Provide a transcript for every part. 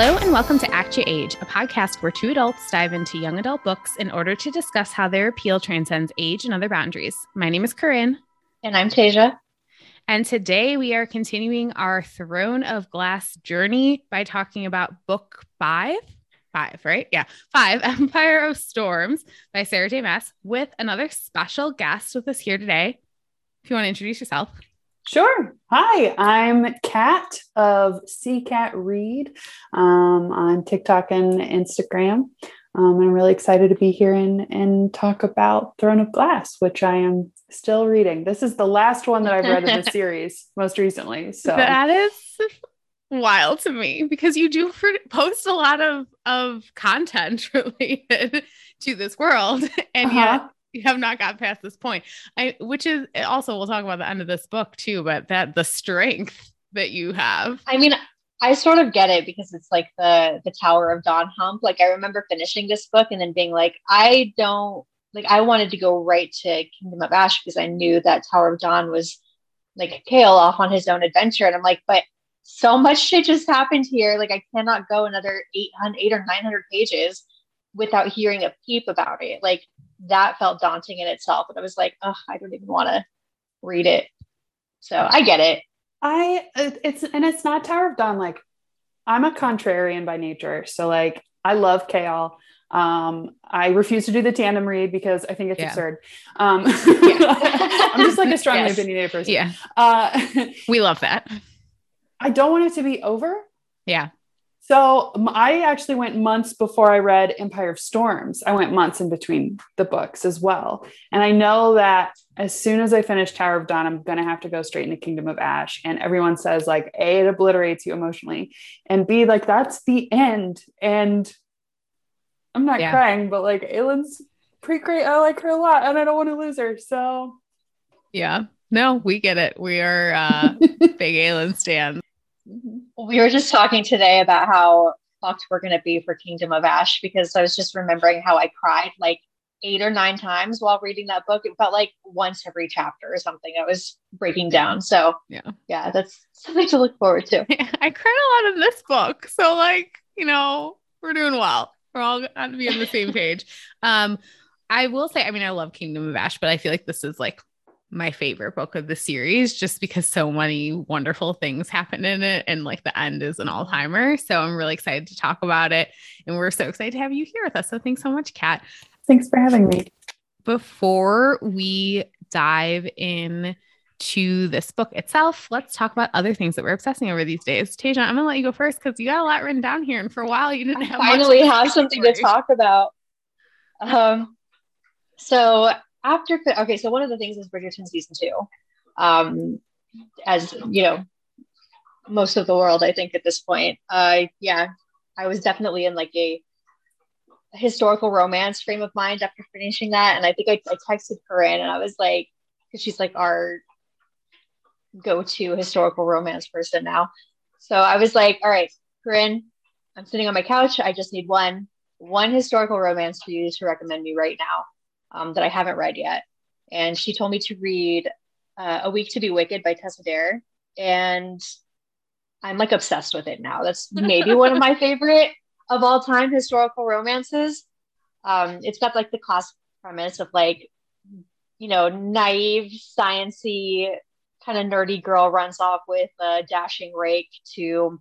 Hello and welcome to Act Your Age, a podcast where two adults dive into young adult books in order to discuss how their appeal transcends age and other boundaries. My name is Corinne. And I'm Tasia. And today we are continuing our Throne of Glass journey by talking about book five, Empire of Storms by Sarah J. Maas, with another special guest with us here today. If you want to introduce yourself. Sure. Hi, I'm Kat of CCat Read on TikTok and Instagram. I'm really excited to be here and talk about Throne of Glass, which I am still reading. This is the last one that I've read in the series most recently. So that is wild to me because you do post a lot of content related to this world and yet you have not gotten past this point, which is also, we'll talk about the end of this book too, but that the strength that you have. I mean, I sort of get it because it's like the Tower of Dawn hump. Like, I remember finishing this book and then being like, I wanted to go right to Kingdom of Ash because I knew that Tower of Dawn was like Kale off on his own adventure. And I'm like, but so much shit just happened here. Like, I cannot go another 800 or 900 pages without hearing a peep about it. Like, that felt daunting in itself. And I was like, oh, I don't even want to read it. So I get it. It's not Tower of Dawn. Like, I'm a contrarian by nature. So like, I love Kale. I refuse to do the tandem read because I think it's absurd. I'm just like a strongly opinionated person. Yeah. We love that. I don't want it to be over. Yeah. So I actually went months before I read Empire of Storms. I went months in between the books as well. And I know that as soon as I finish Tower of Dawn, I'm going to have to go straight into Kingdom of Ash. And everyone says like, A, it obliterates you emotionally, and B, like, that's the end. And I'm not crying, but like, Aelin's pretty great. I like her a lot and I don't want to lose her. So yeah, no, we get it. We are big Aelin stands. We were just talking today about how fucked we're going to be for Kingdom of Ash, because I was just remembering how I cried like 8 or 9 times while reading that book. It felt like once every chapter or something. I was breaking down. So yeah, that's something to look forward to. Yeah, I cried a lot in this book. So like, you know, we're doing well. We're all going to be on the same page. I will say, I mean, I love Kingdom of Ash, but I feel like this is like my favorite book of the series just because so many wonderful things happen in it. And like, the end is an all-timer. So I'm really excited to talk about it. And we're so excited to have you here with us. So thanks so much, Kat. Thanks for having me. Before we dive in to this book itself, let's talk about other things that we're obsessing over these days. Tasia, I'm gonna let you go first because you got a lot written down here. And for a while you didn't have finally have something to talk about. So one of the things is Bridgerton season 2. As you know, most of the world, I think at this point, I was definitely in like a historical romance frame of mind after finishing that. And I think I texted Corinne and I was like, because she's like our go-to historical romance person now. So I was like, all right, Corinne, I'm sitting on my couch. I just need one historical romance for you to recommend me right now. That I haven't read yet. And she told me to read A Week to Be Wicked by Tessa Dare. And I'm like obsessed with it now. That's maybe one of my favorite of all time historical romances. It's got like the classic premise of like, you know, naive, science-y, kind of nerdy girl runs off with a dashing rake to,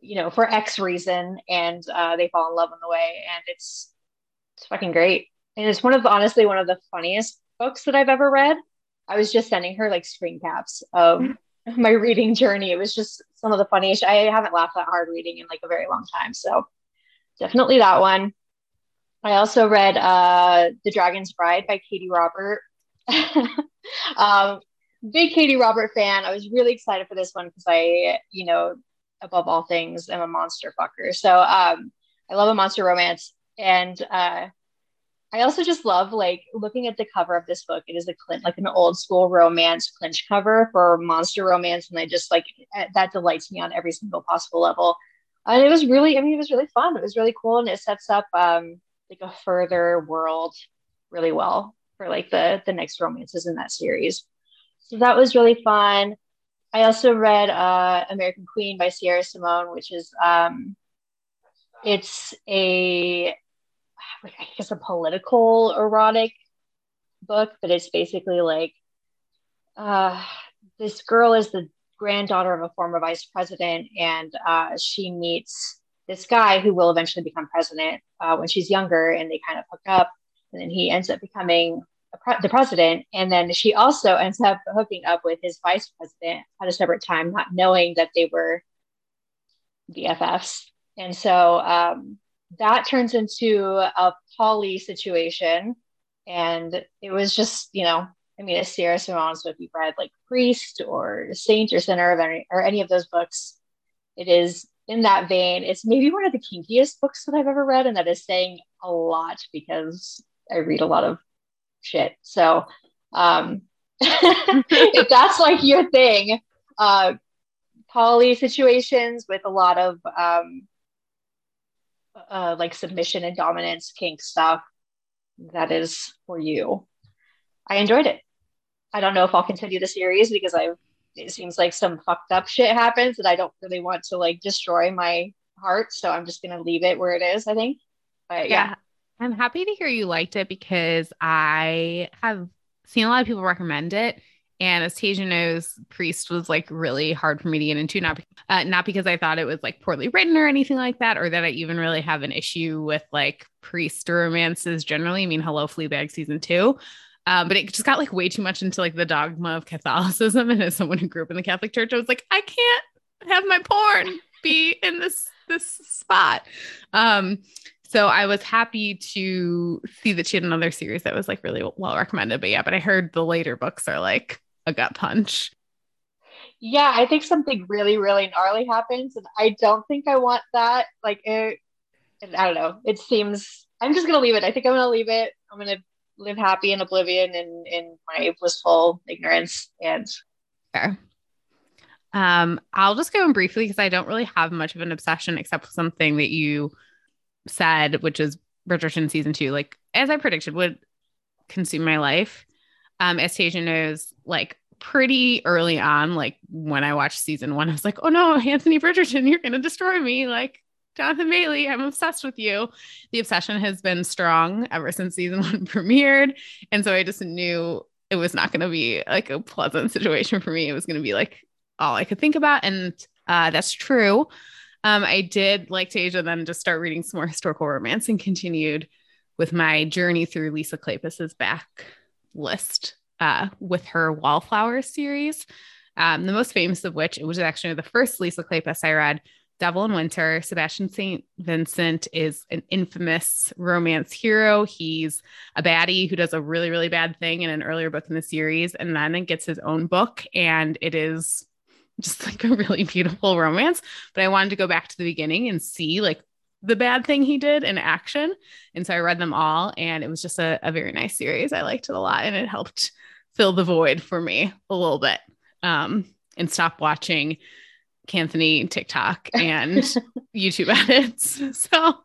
you know, for X reason. And they fall in love on the way. And it's fucking great. And it's honestly one of the funniest books that I've ever read. I was just sending her like screen caps of my reading journey. It was just some of the funniest. I haven't laughed that hard reading in like a very long time. So definitely that one. I also read The Dragon's Bride by Katee Robert. Big Katee Robert fan. I was really excited for this one because I, you know, above all things, I'm a monster fucker. So I love a monster romance. And I also just love like looking at the cover of this book. It is like an old school romance clinch cover for monster romance. And I just like, that delights me on every single possible level. And it was really fun. It was really cool. And it sets up like a further world really well for like the next romances in that series. So that was really fun. I also read American Queen by Sierra Simone, which is it's a, I guess, a political erotic book, but it's basically like this girl is the granddaughter of a former vice president, and she meets this guy who will eventually become president when she's younger, and they kind of hook up, and then he ends up becoming the president, and then she also ends up hooking up with his vice president at a separate time, not knowing that they were BFFs. And so that turns into a poly situation, and it was just, you know, I mean, it's Sierra Simone, so if you've read like Priest or Saint or Sinner or any of those books, it is in that vein. It's maybe one of the kinkiest books that I've ever read, and that is saying a lot because I read a lot of shit. So if that's like your thing, poly situations with a lot of like submission and dominance kink stuff, that is for you. I enjoyed it. I don't know if I'll continue the series because it seems like some fucked up shit happens and I don't really want to like destroy my heart, so I'm just gonna leave it where it is, I think. But yeah. I'm happy to hear you liked it because I have seen a lot of people recommend it. And as Tasia knows, Priest was like really hard for me to get into, not because I thought it was like poorly written or anything like that, or that I even really have an issue with like Priest romances generally. I mean, hello, Fleabag season 2. But it just got like way too much into like the dogma of Catholicism. And as someone who grew up in the Catholic Church, I was like, I can't have my porn be in this spot. So I was happy to see that she had another series that was like really well recommended. But I heard the later books are like a gut punch. Yeah, I think something really, really gnarly happens. And I don't think I want that. Like, I don't know. It seems, I'm just going to leave it. I think I'm going to leave it. I'm going to live happy in oblivion and in my blissful ignorance. And fair. I'll just go in briefly because I don't really have much of an obsession except for something that you said, which is Bridgerton season 2, like as I predicted would consume my life. As Tasia knows, like pretty early on, like when I watched season 1, I was like, oh no, Anthony Bridgerton, you're going to destroy me. Like Jonathan Bailey, I'm obsessed with you. The obsession has been strong ever since season 1 premiered. And so I just knew it was not going to be like a pleasant situation for me. It was going to be like all I could think about. And that's true. I did, like Tasia, then just start reading some more historical romance and continued with my journey through Lisa Kleypas's back list with her Wallflower series. The most famous of which, it was actually the first Lisa Kleypas I read, Devil in Winter. Sebastian St. Vincent is an infamous romance hero. He's a baddie who does a really, really bad thing in an earlier book in the series, and then gets his own book, and it is just like a really beautiful romance. But I wanted to go back to the beginning and see like the bad thing he did in action. And so I read them all, and it was just a very nice series. I liked it a lot, and it helped fill the void for me a little bit, and stop watching Kanthony TikTok and YouTube edits. So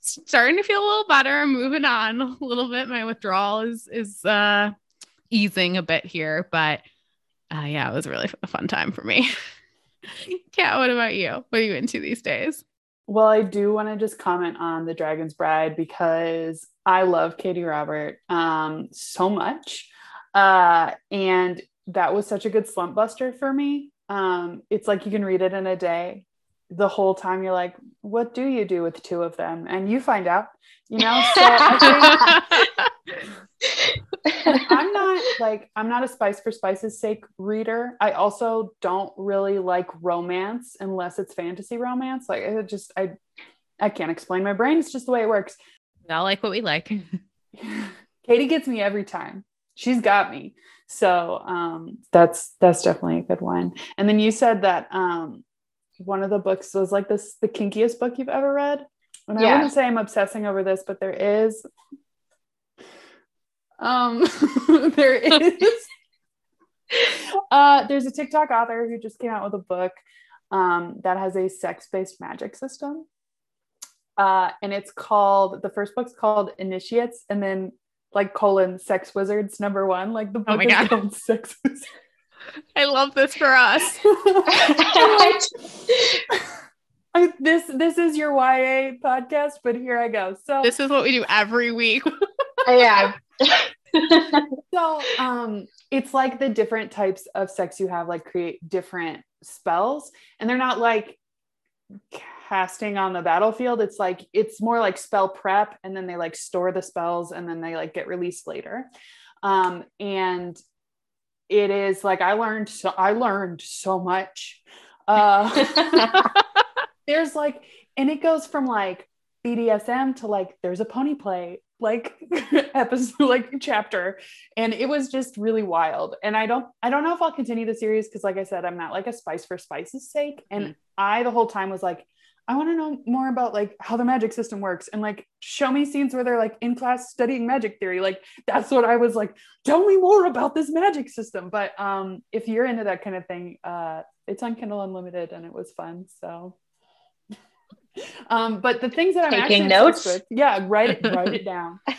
starting to feel a little better. I'm moving on a little bit. My withdrawal is easing a bit here, but yeah, it was really a fun time for me. Yeah, what about you? What are you into these days? Well, I do want to just comment on The Dragon's Bride because I love Katee Robert so much. And that was such a good slump buster for me. It's like you can read it in a day. The whole time you're like, what do you do with two of them? And you find out, you know? So I think I'm not a spice for spice's sake reader. I also don't really like romance unless it's fantasy romance. Like it just, I can't explain my brain. It's just the way it works. We all like what we like. Katee gets me every time. She's got me. So, that's definitely a good one. And then you said that, one of the books was like this, the kinkiest book you've ever read. And yeah. I wouldn't say I'm obsessing over this, but there is, there's a TikTok author who just came out with a book, that has a sex-based magic system. And it's called, the first book's called Initiates, and then like colon Sex Wizards #1, like the book is called Sex Wizards. I love this for us. This is your YA podcast, but here I go. So this is what we do every week. Yeah. So it's like the different types of sex you have, like, create different spells, and they're not like casting on the battlefield. It's like, it's more like spell prep, and then they like store the spells, and then they like get released later. And it is like, I learned so much. There's like, and it goes from like BDSM to like, there's a pony play, like episode, like chapter. And it was just really wild. And I don't know if I'll continue the series, because like I said, I'm not like a spice for spice's sake. And I, the whole time was like, I want to know more about like how the magic system works, and like show me scenes where they're like in class studying magic theory. Like, that's what I was like, tell me more about this magic system. But if you're into that kind of thing, it's on Kindle Unlimited, and it was fun. So but the things that I'm taking notes with, yeah, write it down. The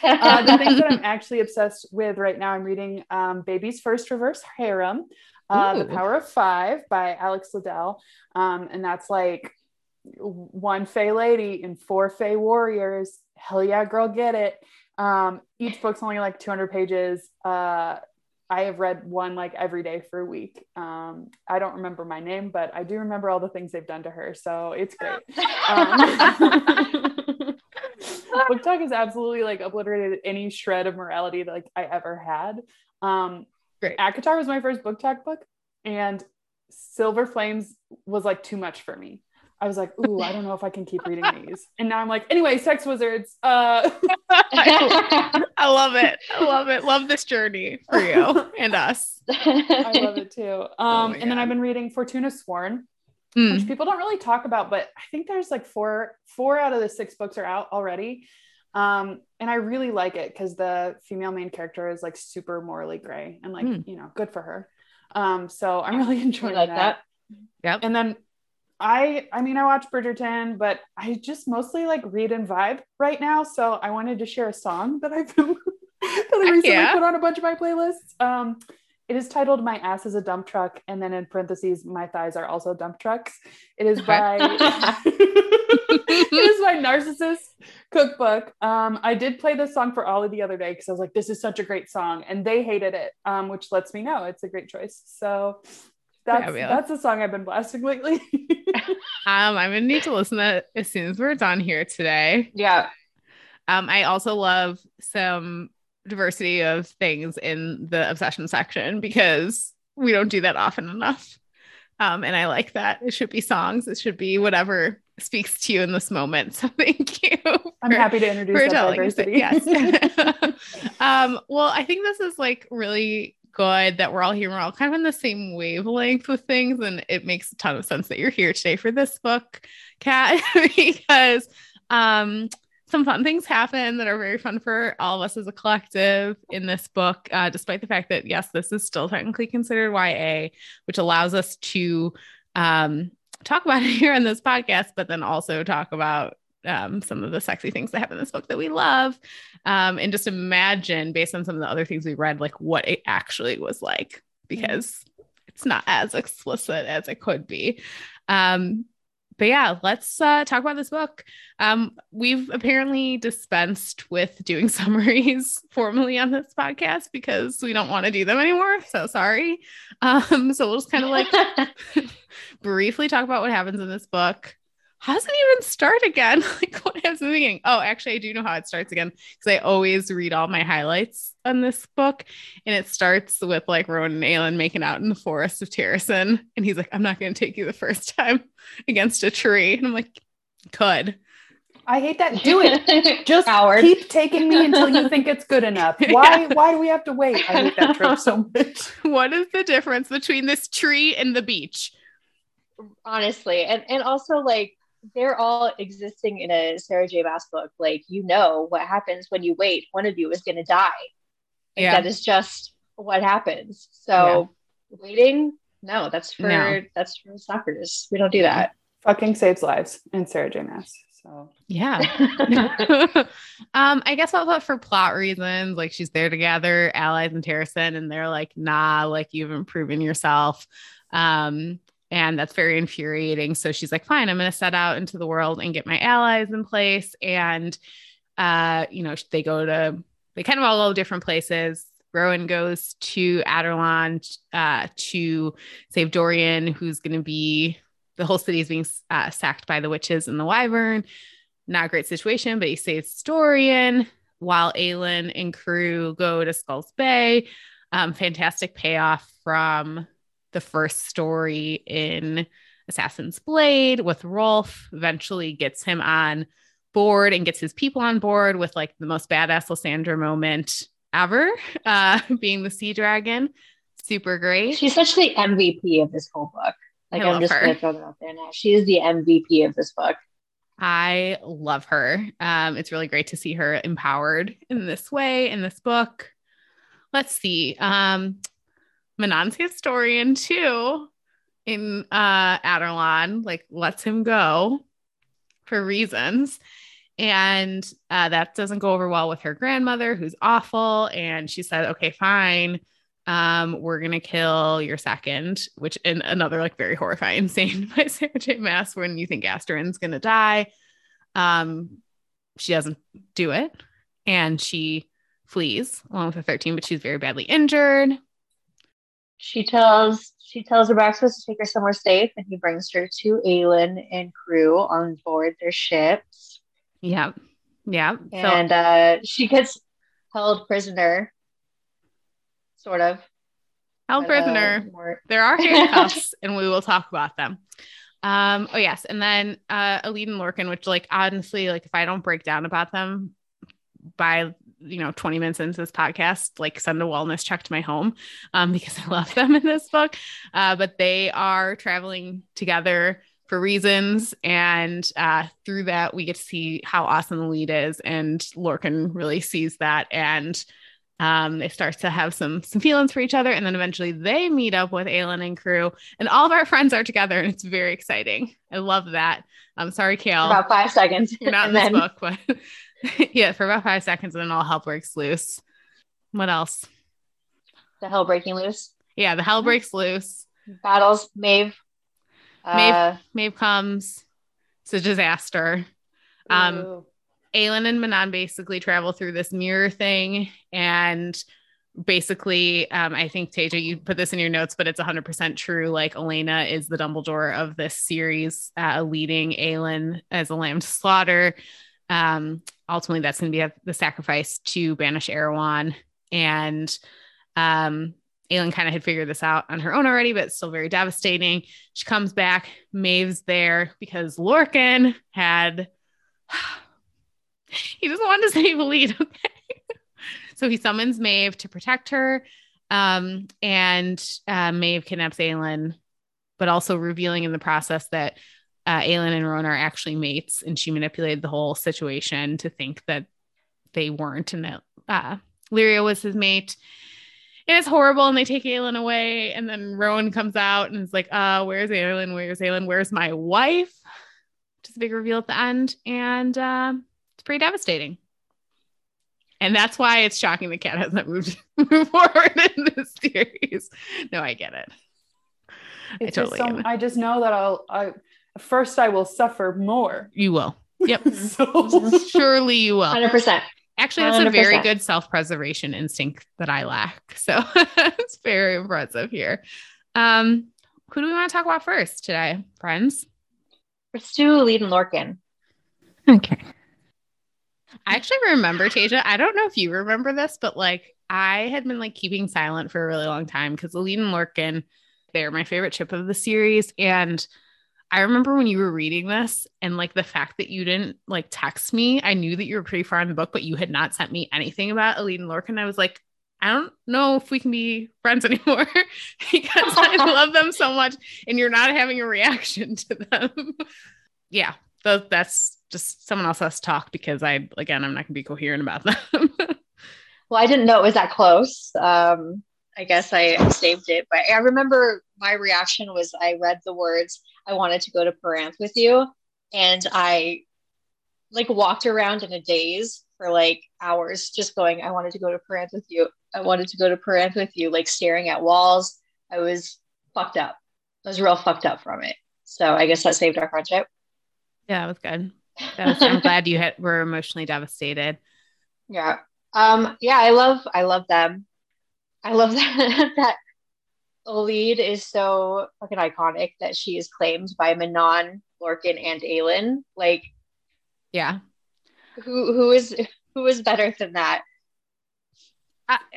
things that I'm actually obsessed with right now, I'm reading Baby's First Reverse Harem, The Power of Five by Alex Liddell, and that's like one Fey lady and four Fey warriors. Hell yeah, girl, get it. Each book's only like 200 pages. I have read one like every day for a week. I don't remember my name, but I do remember all the things they've done to her. So it's great. Book talk has absolutely like obliterated any shred of morality that like I ever had. Great. ACOTAR was my first book talk book, and Silver Flames was like too much for me. I was like, ooh, I don't know if I can keep reading these. And now I'm like, anyway, Sex Wizards. I love it. I love it. Love this journey for you and us. I love it too. And then I've been reading Fortuna Sworn, which people don't really talk about, but I think there's like four out of the six books are out already. And I really like it because the female main character is like super morally gray and like, you know, good for her. So I'm really enjoying that. Yep. And then I mean, I watch Bridgerton, but I just mostly like read and vibe right now. So I wanted to share a song that I've that I recently put on a bunch of my playlists. It is titled My Ass is a Dump Truck. And then in parentheses, my thighs are also dump trucks. It is by, my Narcissist Cookbook. I did play this song for Ollie the other day, cause I was like, this is such a great song, and they hated it. Which lets me know it's a great choice. So that's a song I've been blasting lately. I'm gonna need to listen to it as soon as we're done here today. Yeah. I also love some diversity of things in the obsession section, because we don't do that often enough. And I like that. It should be songs. It should be whatever speaks to you in this moment. So thank you. I'm happy to introduce that diversity. Yes. Well, I think this is like really good that we're all here. We're all kind of on the same wavelength with things, and it makes a ton of sense that you're here today for this book, Kat, because some fun things happen that are very fun for all of us as a collective in this book, despite the fact that, yes, this is still technically considered YA, which allows us to talk about it here on this podcast, but then also talk about some of the sexy things that happen in this book that we love, and just imagine, based on some of the other things we read, like what it actually was like, because it's not as explicit as it could be. But yeah, let's talk about this book. We've apparently dispensed with doing summaries formally on this podcast because we don't want to do them anymore. So sorry. So we'll just kind of like briefly talk about what happens in this book. How does it even start again? Like, what happens in the beginning? Oh, actually, I do know how it starts again, because I always read all my highlights on this book. And it starts with like Rowan and Aelin making out in the forest of Terrasen. And he's like, I'm not going to take you the first time, against a tree. And I'm like, could. I hate that. Do it. Just keep taking me until you think it's good enough. Why do we have to wait? I hate that trope so much. What is the difference between this tree and the beach? Honestly. And also like, they're all existing in a Sarah J. Maas book. Like, you know what happens when you wait. One of you is going to die. And that is just what happens. So waiting, no, that's for suckers. We don't do that. Fucking saves lives in Sarah J. Maas. So yeah. I guess I'll put for plot reasons, like she's there to gather allies in Terrasen, and they're like, nah, like you've proven yourself. And that's very infuriating. So she's like, fine, I'm going to set out into the world and get my allies in place. And, you know, they kind of all go different places. Rowan goes to Adarlan to save Dorian, who's going to be, the whole city is being sacked by the witches and the wyvern. Not a great situation, but he saves Dorian, while Aelin and crew go to Skull's Bay. Fantastic payoff from the first story in Assassin's Blade with Rolf. Eventually gets him on board and gets his people on board with like the most badass Lysandra moment ever, being the sea dragon. Super great. She's such the MVP of this whole book. Like, I'm just going to throw that out there now. She is the MVP of this book. I love her. It's really great to see her empowered in this way, in this book. Let's see. Manon's historian too in Adarlan, like lets him go for reasons. And that doesn't go over well with her grandmother, who's awful. And she said, okay, fine. We're going to kill your second, which in another like very horrifying scene by Sarah J. Maas, when you think Asterin's going to die. She doesn't do it. And she flees along with her 13, but she's very badly injured. She tells Abraxas to take her somewhere safe, and he brings her to Aelin and crew on board their ships. Yeah. Yeah. And she gets held prisoner. Sort of. Held prisoner. There are handcuffs, and we will talk about them. Oh yes. And then Elide and Lorcan, which like honestly, like if I don't break down about them by 20 minutes into this podcast, like send a wellness check to my home, because I love them in this book. But they are traveling together for reasons. And through that, we get to see how awesome Elide is. And Lorcan really sees that. And they start to have some feelings for each other. And then eventually they meet up with Aelin and crew, and all of our friends are together. And it's very exciting. I love that. I'm sorry, Kale. About 5 seconds. You're not in this book, but... Yeah, for about 5 seconds, and then all hell breaks loose. What else? The hell breaking loose. Yeah, the hell breaks loose. Battles. Maeve comes. It's a disaster. Aelin and Manon basically travel through this mirror thing, and basically, I think, Teja, you put this in your notes, but it's 100% true. Like, Elena is the Dumbledore of this series, leading Aelin as a lamb to slaughter. Ultimately that's going to be the sacrifice to banish Erewhon, and Aelin kind of had figured this out on her own already, but it's still very devastating. She comes back. Maeve's there because Lorcan he just wanted to save Elide. Okay. So he summons Maeve to protect her. And Maeve kidnaps Aelin, but also revealing in the process that Aelin and Rowan are actually mates, and she manipulated the whole situation to think that they weren't, and that Lyria was his mate. And it's horrible, and they take Aelin away, and then Rowan comes out and is like, where's Aelin? Where's Aelin? Where's my wife? Just a big reveal at the end, and it's pretty devastating. And that's why it's shocking the cat hasn't moved forward in this series. No, I get it. I totally get it. I just know that First, I will suffer more. You will. Yep. Surely you will. 100%. Actually, that's a very good self-preservation instinct that I lack. So it's very impressive here. Who do we want to talk about first today, friends? Let's do Elide and Lorcan. Okay. I actually remember, Teja, I don't know if you remember this, but like I had been like keeping silent for a really long time because Elide and Lorcan, they're my favorite ship of the series. And I remember when you were reading this, and like the fact that you didn't like text me, I knew that you were pretty far in the book, but you had not sent me anything about Elide and Lorcan. I was like, I don't know if we can be friends anymore because I love them so much and you're not having a reaction to them. Yeah. That's just someone else has to talk because I'm not gonna be coherent about them. Well, I didn't know it was that close. I guess I saved it, but I remember my reaction was I read the words, I wanted to go to Paranth with you, and I like walked around in a daze for like hours, just going, I wanted to go to Paranth with you. I wanted to go to Paranth with you, like staring at walls. I was fucked up. I was real fucked up from it. So I guess that saved our friendship. Yeah, it was good. I'm glad you were emotionally devastated. Yeah. Yeah, I love them. I love that Elide is so fucking iconic that she is claimed by Manon, Lorcan, and Aelin. Like, yeah, who is better than that?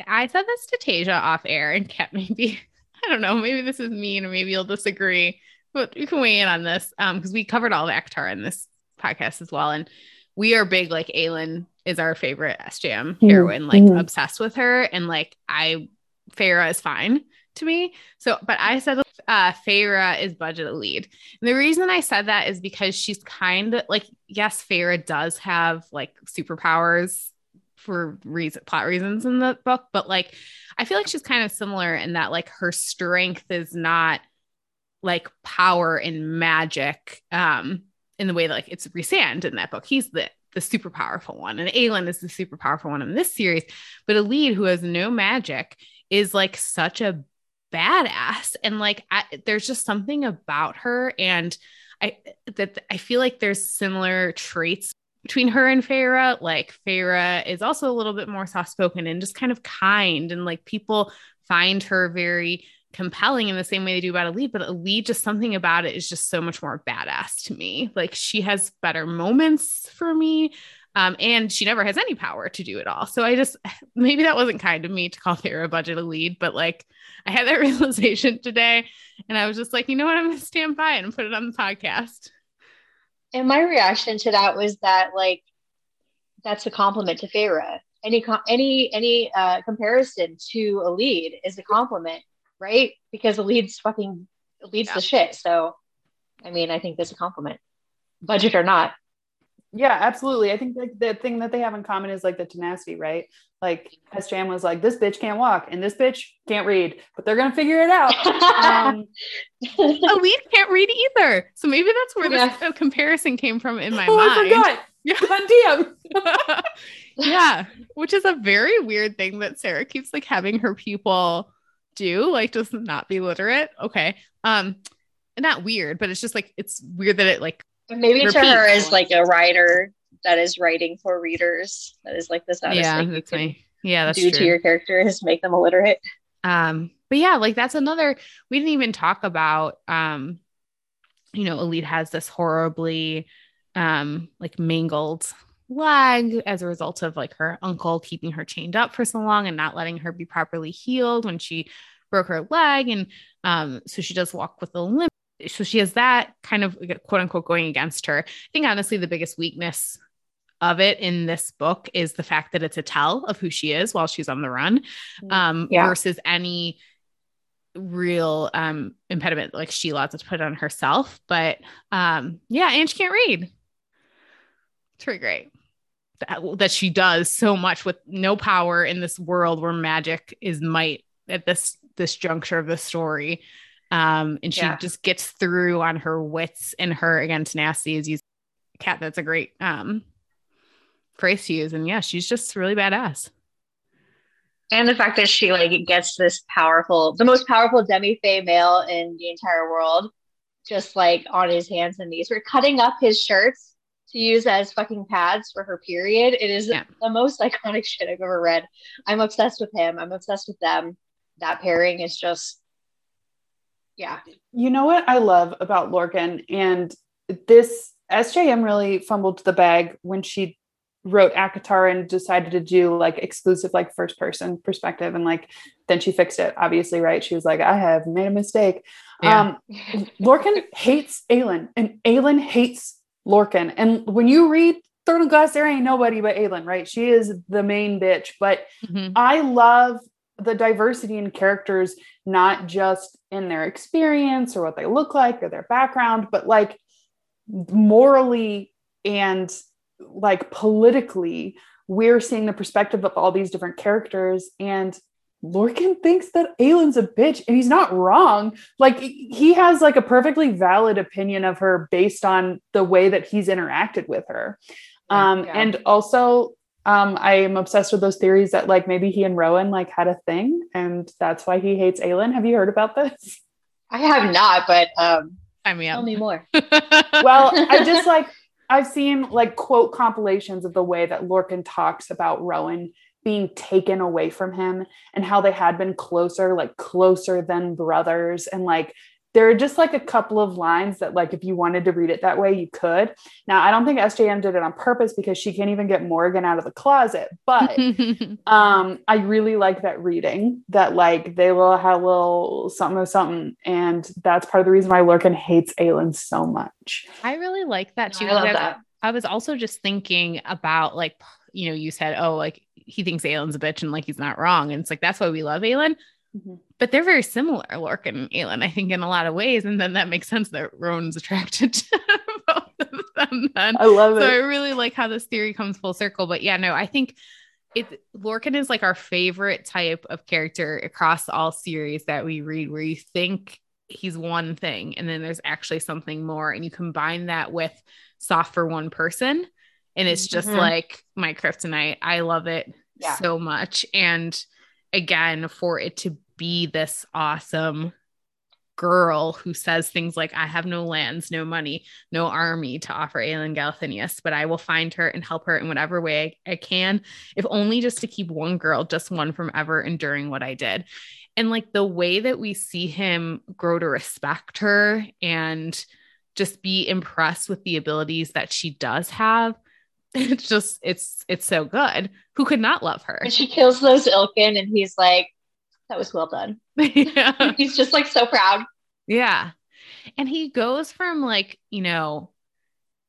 I said this to Tasia off air, and Kat, maybe, I don't know, maybe this is mean, or maybe you'll disagree, but you can weigh in on this because we covered all the ACOTAR in this podcast as well, and we are big, like, Aelin is our favorite SJM heroine, like, obsessed with her, and like Feyre is fine to me. So, but I said Feyre is budget Elide, and the reason I said that is because she's kind of like, yes, Feyre does have like superpowers for plot reasons in the book, but like I feel like she's kind of similar in that like her strength is not like power and magic in the way that like it's Rhysand in that book. He's the super powerful one, and Aelin is the super powerful one in this series, but Elide, who has no magic, is like such a badass, and like there's just something about her, and I feel like there's similar traits between her and Feyre. Like Feyre is also a little bit more soft-spoken and just kind of kind, and like people find her very compelling in the same way they do about Elide, but Elide, just something about it is just so much more badass to me. Like she has better moments for me, and she never has any power to do it all. So I just, maybe that wasn't kind of me to call Feyre a budget Elide, but like I had that realization today, and I was just like, you know what, I'm gonna stand by it and put it on the podcast. And my reaction to that was that like that's a compliment to Feyre. Any comparison to Elide is a compliment, right? Because Elide's the shit. So, I mean, I think that's a compliment, budget or not. Yeah, absolutely. I think like the thing that they have in common is like the tenacity, right? Like SJM was like, this bitch can't walk and this bitch can't read, but they're going to figure it out. Elide can't read either. So maybe that's where this comparison came from in my mind. I forgot. Yeah. Yeah. Which is a very weird thing that Sarah keeps like having her people do, like just not be literate. Okay. Not weird, but it's just like, it's weird that it like, maybe to her is like a writer that is writing for readers. That is like the saddest thing you can do to your character is make them illiterate. But yeah, like that's another, we didn't even talk about, you know, Elide has this horribly like mangled leg as a result of like her uncle keeping her chained up for so long and not letting her be properly healed when she broke her leg. And so she does walk with a limp. So she has that kind of quote unquote going against her. I think honestly, the biggest weakness of it in this book is the fact that it's a tell of who she is while she's on the run, versus any real impediment like she loves to put on herself. But and she can't read. It's pretty great that she does so much with no power in this world where magic is might at this juncture of the story. And she just gets through on her wits and her, again, tenacity is used. Kat, that's a great phrase to use. And yeah, she's just really badass. And the fact that she like gets this powerful, the most powerful demi-fae male in the entire world, just like on his hands and knees. We're cutting up his shirts to use as fucking pads for her period. It is the most iconic shit I've ever read. I'm obsessed with him. I'm obsessed with them. That pairing is just... Yeah. You know what I love about Lorcan, and this SJM really fumbled the bag when she wrote ACOTAR and decided to do like exclusive, like first person perspective. And like, then she fixed it, obviously. Right. She was like, I have made a mistake. Yeah. Lorcan hates Aelin, and Aelin hates Lorcan. And when you read Throne of Glass, there ain't nobody but Aelin, right? She is the main bitch, but I love the diversity in characters, not just in their experience or what they look like or their background, but like morally and like politically, we're seeing the perspective of all these different characters. And Lorcan thinks that Aelin's a bitch, and he's not wrong. Like he has like a perfectly valid opinion of her based on the way that he's interacted with her. Yeah. And also, I am obsessed with those theories that like maybe he and Rowan like had a thing, and that's why he hates Aelin. Have you heard about this? I have not, but I mean, tell me more. Well, I just like I've seen like quote compilations of the way that Lorcan talks about Rowan being taken away from him and how they had been closer than brothers, and like there are just like a couple of lines that like, if you wanted to read it that way, you could. Now, I don't think SJM did it on purpose because she can't even get Morgan out of the closet. But I really like that reading that like they will have a little something or something. And that's part of the reason why Lorcan hates Aelin so much. I really like that too. I was also just thinking about like, you know, you said, oh, like he thinks Aelin's a bitch and like, he's not wrong. And it's like, that's why we love Aelin. Mm-hmm. But they're very similar, Lorcan and Aelin, I think, in a lot of ways. And then that makes sense that Rowan's attracted to both of them then. I love it. So I really like how this theory comes full circle. But yeah, no, I think Lorcan is like our favorite type of character across all series that we read, where you think he's one thing and then there's actually something more. And you combine that with soft for one person. And it's just like my kryptonite. I love it so much. And again, for it to be this awesome girl who says things like, I have no lands, no money, no army to offer Aelin Galathinius, but I will find her and help her in whatever way I can, if only just to keep one girl, just one, from ever enduring what I did. And like the way that we see him grow to respect her and just be impressed with the abilities that she does have, it's just, it's so good. Who could not love her? And she kills those Ilken and he's like, that was well done. Yeah. He's just like so proud. Yeah. And he goes from like, you know,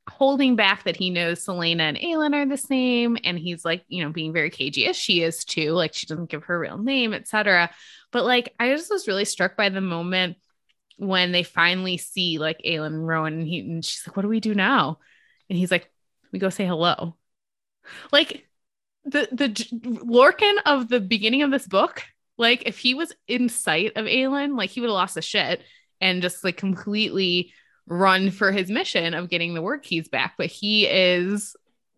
holding back that he knows Selena and Aelin are the same. And he's like, you know, being very cagey, as she is too. Like she doesn't give her real name, etc. But like, I just was really struck by the moment when they finally see like Aelin and Rowan and she's like, what do we do now? And he's like, we go say hello. Like the Lorcan of the beginning of this book, like if he was in sight of Aelin, like he would have lost his shit and just like completely run for his mission of getting the word keys back. But he is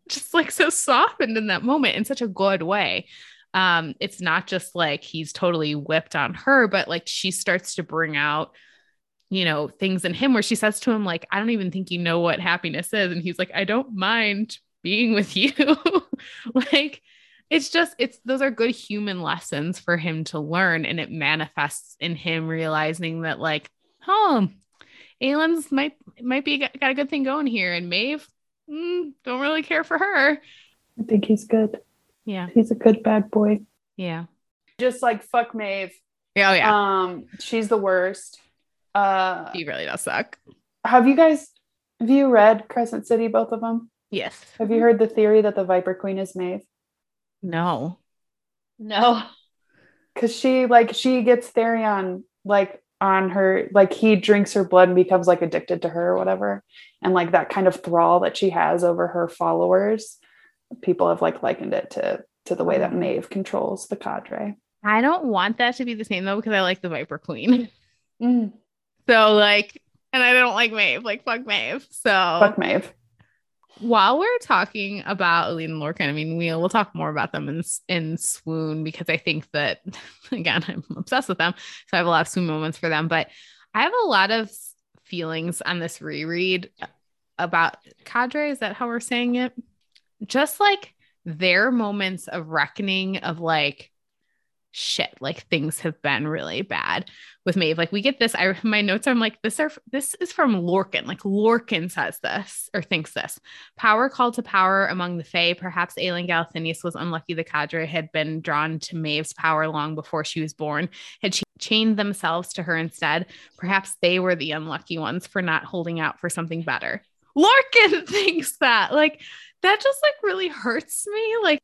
just like so softened in that moment in such a good way. It's not just like he's totally whipped on her, but like she starts to bring out, you know, things in him where she says to him, like, I don't even think you know what happiness is. And he's like, I don't mind being with you. Like, it's just, those are good human lessons for him to learn. And it manifests in him realizing that like, oh, Aelin's might be got a good thing going here. And Maeve, don't really care for her. I think he's good. Yeah. He's a good bad boy. Yeah. Just like, fuck Maeve. Yeah. Oh, yeah. She's the worst. He really does suck. Have you read Crescent City, both of them? Yes. Have you heard the theory that the Viper Queen is Maeve? No. Because she gets Therion like on her, like he drinks her blood and becomes like addicted to her or whatever. And like that kind of thrall that she has over her followers, people have like likened it to the way that Maeve controls the cadre. I don't want that to be the same though, because I like the Viper Queen. Mm. So like, and I don't like Maeve, like fuck Maeve. So fuck Maeve. While we're talking about Aelin and Lorcan, I mean, we'll talk more about them in Swoon, because I think that, again, I'm obsessed with them. So I have a lot of Swoon moments for them, but I have a lot of feelings on this reread about cadre. Is that how we're saying it? Just like their moments of reckoning of like, shit, like things have been really bad with Maeve. Like we get this, my notes are, I'm like, this is from Lorcan. Like Lorcan says this or thinks this. Power called to power among the Fae. Perhaps Aelin Galathinius was unlucky. The cadre had been drawn to Maeve's power long before she was born. Had she chained themselves to her instead, perhaps they were the unlucky ones for not holding out for something better. Lorcan thinks that. Like that just like really hurts me. Like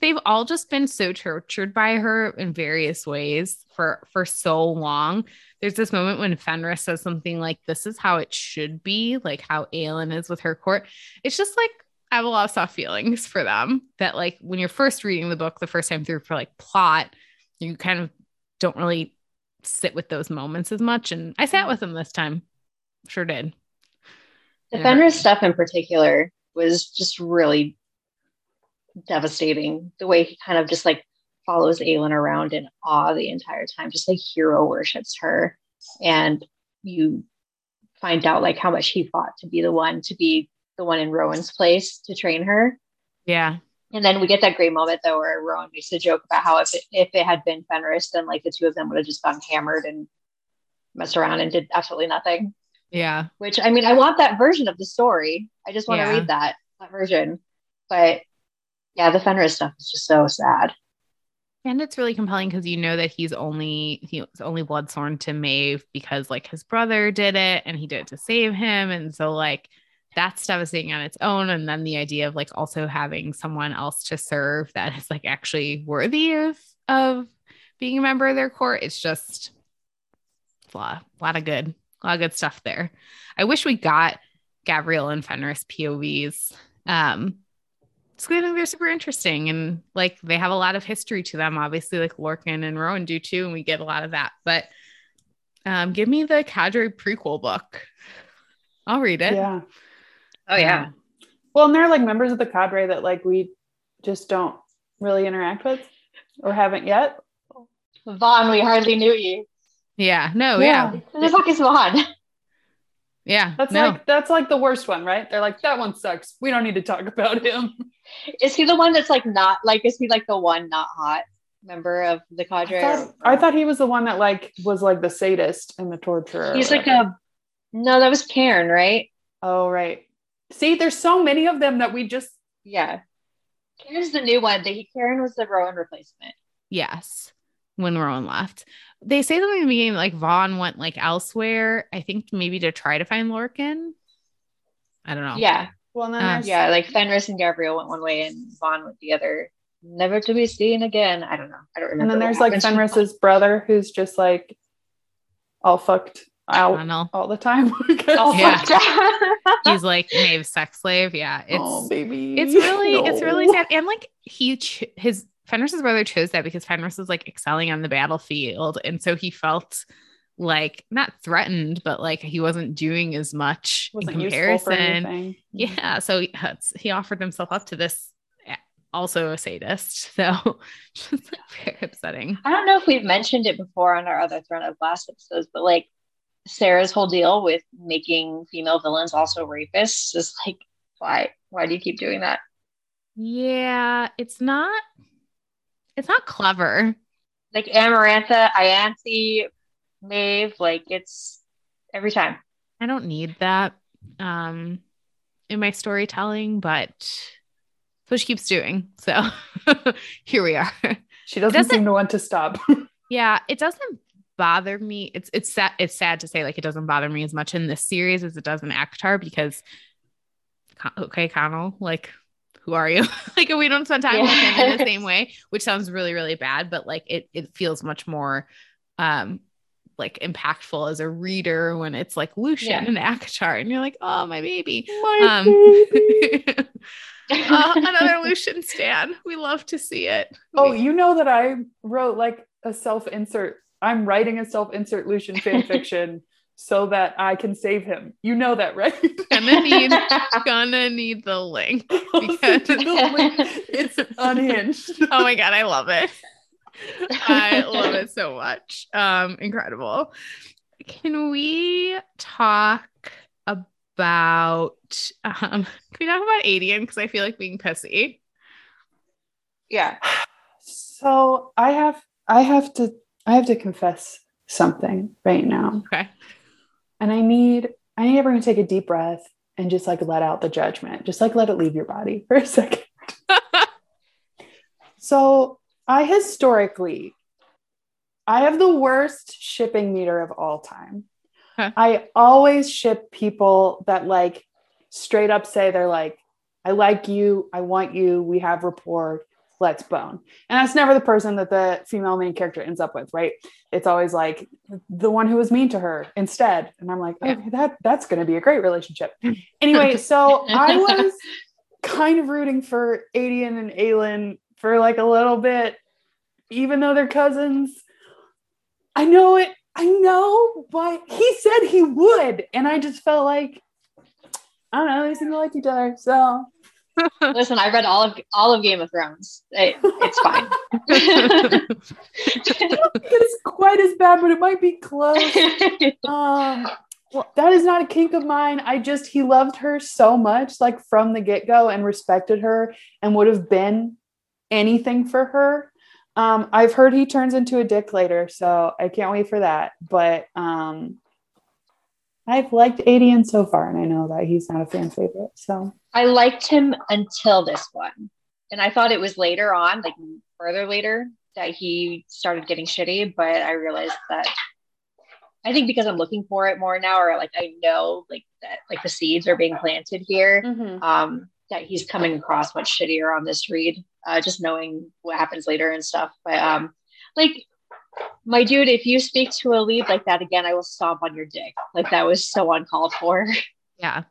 they've all just been so tortured by her in various ways for so long. There's this moment when Fenris says something like, this is how it should be, like how Aelin is with her court. It's just like, I have a lot of soft feelings for them that like when you're first reading the book, the first time through for like plot, you kind of don't really sit with those moments as much. And I sat with them this time. Sure did. The Fenris stuff in particular was just really devastating. The way he kind of just like follows Aelin around in awe the entire time, just like hero worships her. And you find out like how much he fought to be the one in Rowan's place to train her. Yeah. And then we get that great moment though where Rowan makes a joke about how if it had been Fenris, then like the two of them would have just gotten hammered and messed around and did absolutely nothing. Yeah. Which, I mean, I want that version of the story. I just want to read that version. But yeah, the Fenris stuff is just so sad. And it's really compelling because you know that he was only blood-sworn to Maeve because like his brother did it and he did it to save him. And so like that's devastating on its own. And then the idea of like also having someone else to serve that is like actually worthy of being a member of their court. It's just a lot of good stuff there. I wish we got Gabriel and Fenris POVs. So I think they're super interesting and like they have a lot of history to them, obviously, like Lorcan and Rowan do too, and we get a lot of that. But give me the Cadre prequel book. I'll read it. Yeah. Oh yeah. Well, and they're like members of the Cadre that like we just don't really interact with or haven't yet. Vaughn, we hardly knew you. Yeah. No. Yeah. Who the fuck is Vaughn? Yeah. That's like the worst one, right? They're like, that one sucks. We don't need to talk about him. Is he the one that's like not like, is he like the one not hot member of the Cadre? I thought he was the one that like was like the sadist and the torturer. He's like that was Cairn, right? Oh, right. See, there's so many of them that we just. Yeah. Cairn's the new one. Cairn was the Rowan replacement. Yes. When Rowan left. They say something in the beginning, like Vaughn went like elsewhere. I think maybe to try to find Lorcan. I don't know. Yeah. Well, then like Fenris and Gabriel went one way and Vaughn went the other. Never to be seen again. I don't know. I don't remember. And then there's like Fenris's brother who's just like all fucked out all the time. He's like Maeve's sex slave. Yeah. It's baby. It's really sad. And like Fenris's brother chose that because Fenris was like excelling on the battlefield. And so he felt like not threatened, but like he wasn't doing as much in comparison. Yeah. So he offered himself up to this, also a sadist. So it's like very upsetting. I don't know if we've mentioned it before on our other Throne of Glass episodes, but like Sarah's whole deal with making female villains also rapists is like, why do you keep doing that? Yeah. It's not clever. Like Amarantha, Ianthe, Maeve, like it's every time. I don't need that in my storytelling, but that's what she keeps doing. So here we are. She doesn't seem to want to stop. Yeah, it doesn't bother me. It's sad to say like it doesn't bother me as much in this series as it does in ACOTAR because okay, Connell, like who are you? Like we don't spend time with him in the same way, which sounds really, really bad, but like it feels much more like impactful as a reader when it's like Lucian and ACOTAR and you're like, oh, my baby. My baby. Another Lucian stan. We love to see it. Oh, you know that I wrote like a self-insert. I'm writing a self-insert Lucian fan fiction so that I can save him. You know that, right? Gonna need the link. Because it's unhinged. Oh my God. I love it. I love it so much. Incredible. Can we talk about, Aedion? Cause I feel like being pissy. Yeah. So I have to confess something right now. Okay. And I need everyone to take a deep breath and just like let out the judgment. Just like let it leave your body for a second. So I have the worst shipping meter of all time. Huh. I always ship people that like straight up say they're like, I like you. I want you. We have rapport. Let's bone. And that's never the person that the female main character ends up with, right? It's always like the one who was mean to her instead. And I'm like, okay, that's going to be a great relationship. Anyway, so I was kind of rooting for Aedion and Aelin for like a little bit, even though they're cousins. I know, but he said he would. And I just felt like, I don't know, they seem to like each other, so. Listen, I read all of Game of Thrones. It's fine. I don't think it's quite as bad, but it might be close. That is not a kink of mine. He loved her so much, like from the get-go, and respected her and would have been anything for her. I've heard he turns into a dick later, so I can't wait for that. But I've liked Aedion so far, and I know that he's not a fan favorite. So I liked him until this one. And I thought it was later on, like further later, that he started getting shitty, but I realized that I think because I'm looking for it more now, or like I know like that like the seeds are being planted here, mm-hmm. That he's coming across much shittier on this read, just knowing what happens later and stuff. But like my dude, if you speak to a lead like that again, I will stomp on your dick. Like that was so uncalled for. Yeah.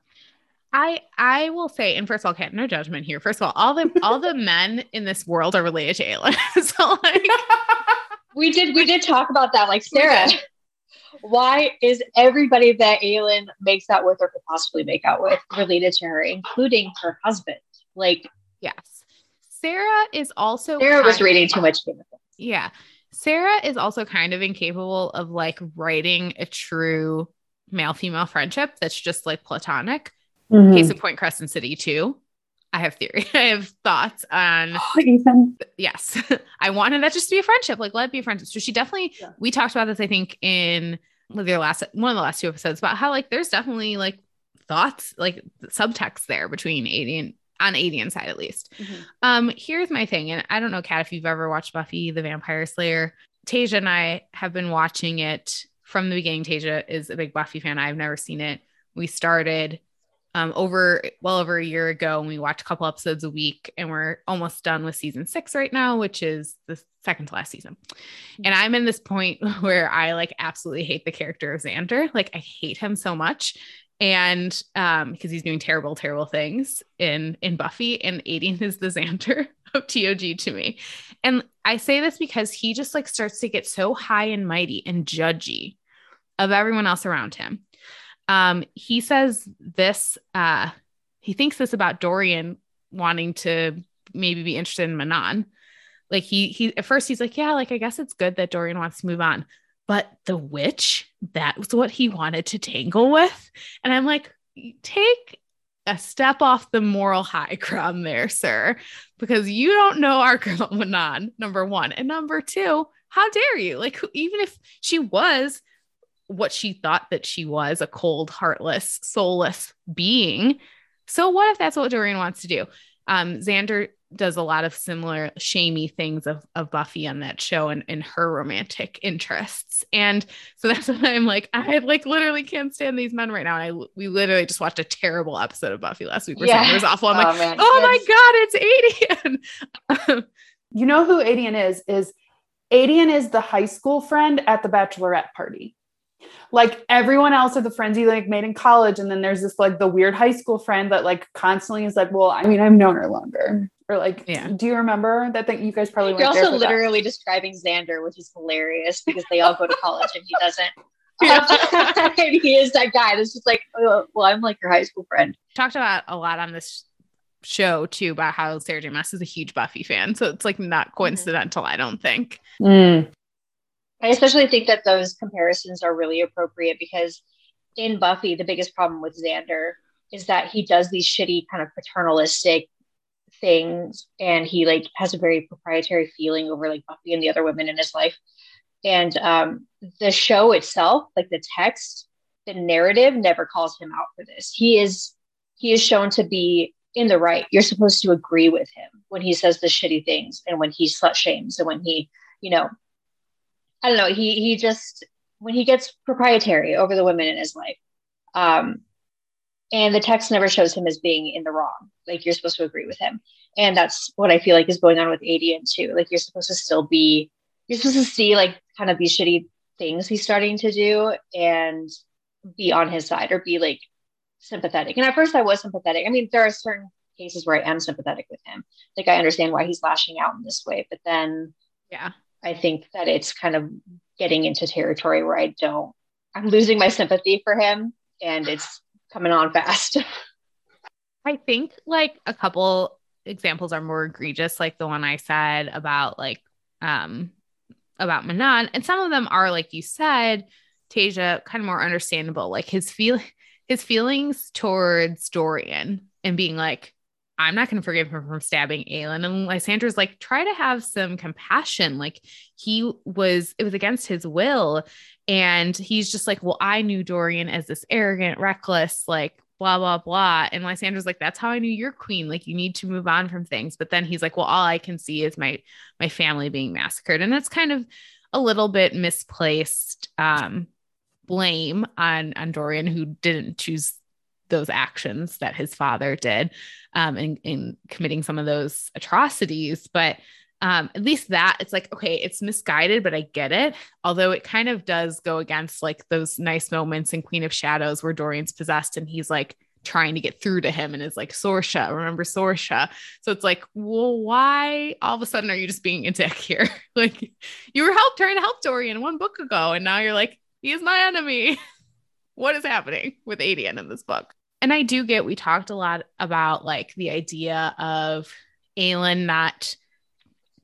I will say, and first of all, Kat, no judgment here. First of all the men in this world are related to Aelin. So like we did talk about that. Like Sarah. Why is everybody that Aelin makes out with or could possibly make out with related to her, including her husband? Like, yes. Sarah was reading too much Game of Thrones. Yeah. Sarah is also kind of incapable of like writing a true male-female friendship that's just like platonic. Mm-hmm. Case in point, Crescent City 2. I have theory. I have thoughts on... Oh, Ethan. Yes. I wanted that just to be a friendship. Like, let it be a friendship. So she definitely... Yeah. We talked about this, I think, in one of the last two episodes about how, like, there's definitely, like, thoughts, like, subtext there between Aedion, on Aedion's side, at least. Mm-hmm. Here's my thing, and I don't know, Kat, if you've ever watched Buffy the Vampire Slayer. Tasia and I have been watching it from the beginning. Tasia is a big Buffy fan. I've never seen it. We started... over a year ago, and we watch a couple episodes a week, and we're almost done with season 6 right now, which is the second to last season. And I'm in this point where I like absolutely hate the character of Xander. Like I hate him so much. And, because he's doing terrible, terrible things in Buffy, and Aedion is the Xander of TOG to me. And I say this because he just like starts to get so high and mighty and judgy of everyone else around him. He says this, he thinks this about Dorian wanting to maybe be interested in Manon. Like he, at first he's like, yeah, like, I guess it's good that Dorian wants to move on, but the witch, that was what he wanted to tangle with. And I'm like, take a step off the moral high ground there, sir, because you don't know our girl Manon, number one, and number two, how dare you? Like, even if she was what she thought that she was, a cold, heartless, soulless being. So what if that's what Dorian wants to do? Xander does a lot of similar shamey things of Buffy on that show and in her romantic interests. And so that's when I'm like, I like literally can't stand these men right now. And we literally just watched a terrible episode of Buffy last week where Xander was awful. I'm like, man. My God, it's Aedion. You know who Aedion is Aedion is the high school friend at the bachelorette party. Like everyone else are the friends he like made in college. And then there's this, like the weird high school friend that like constantly is like, well, I mean, I've known her longer, or like, do you remember that thing? You guys probably weren't there. You're also literally describing Xander, which is hilarious because they all go to college and he doesn't. And he is that guy that's just like, oh, well, I'm like your high school friend. Talked about a lot on this show too, about how Sarah J. Maas is a huge Buffy fan. So it's like not coincidental. Mm-hmm. I don't think. Mm. I especially think that those comparisons are really appropriate because in Buffy, the biggest problem with Xander is that he does these shitty kind of paternalistic things. And he like has a very proprietary feeling over like Buffy and the other women in his life. And the show itself, like the text, the narrative never calls him out for this. He is shown to be in the right. You're supposed to agree with him when he says the shitty things and when he slut shames and when he, you know, I don't know. He just, when he gets proprietary over the women in his life, and the text never shows him as being in the wrong. Like you're supposed to agree with him. And that's what I feel like is going on with Aedion too. Like you're supposed to see like kind of these shitty things he's starting to do and be on his side or be like sympathetic. And at first I was sympathetic. I mean, there are certain cases where I am sympathetic with him. Like I understand why he's lashing out in this way, but then I think that it's kind of getting into territory where I'm losing my sympathy for him and it's coming on fast. I think like a couple examples are more egregious, like the one I said about Manon, and some of them are, like you said, Tasia, kind of more understandable, like his feelings towards Dorian and being like, I'm not going to forgive him for stabbing Aelin. And Lysandra's like, try to have some compassion. Like it was against his will. And he's just like, well, I knew Dorian as this arrogant, reckless, like blah, blah, blah. And Lysandra's like, that's how I knew you're queen. Like you need to move on from things. But then he's like, well, all I can see is my family being massacred. And that's kind of a little bit misplaced blame on Dorian, who didn't choose those actions that his father did in committing some of those atrocities. But at least that it's like, okay, it's misguided, but I get it. Although it kind of does go against like those nice moments in Queen of Shadows where Dorian's possessed and he's like trying to get through to him. And it's like, Sorscha, remember Sorscha. So it's like, well, why all of a sudden are you just being a dick here? Like you were trying to help Dorian one book ago. And now you're like, he is my enemy. What is happening with Aedion in this book? And I do get, we talked a lot about like the idea of Aelin not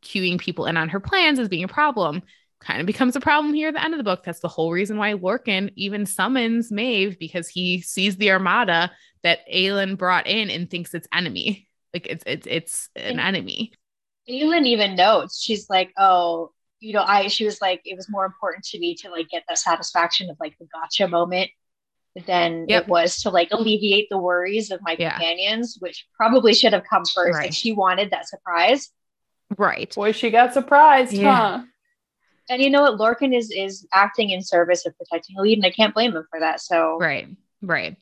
cueing people in on her plans as being a problem. Kind of becomes a problem here at the end of the book. That's the whole reason why Lorcan even summons Maeve, because he sees the armada that Aelin brought in and thinks it's enemy. Like it's an enemy. Aelin even notes, she's like, oh, you know, she was like, it was more important to me to like get that satisfaction of like the gotcha moment than it was to like alleviate the worries of my companions, which probably should have come first. Right. Like she wanted that surprise. Right. Boy, she got surprised, huh? And you know what? Lorcan is acting in service of protecting Elide, and I can't blame him for that. So right. I mean,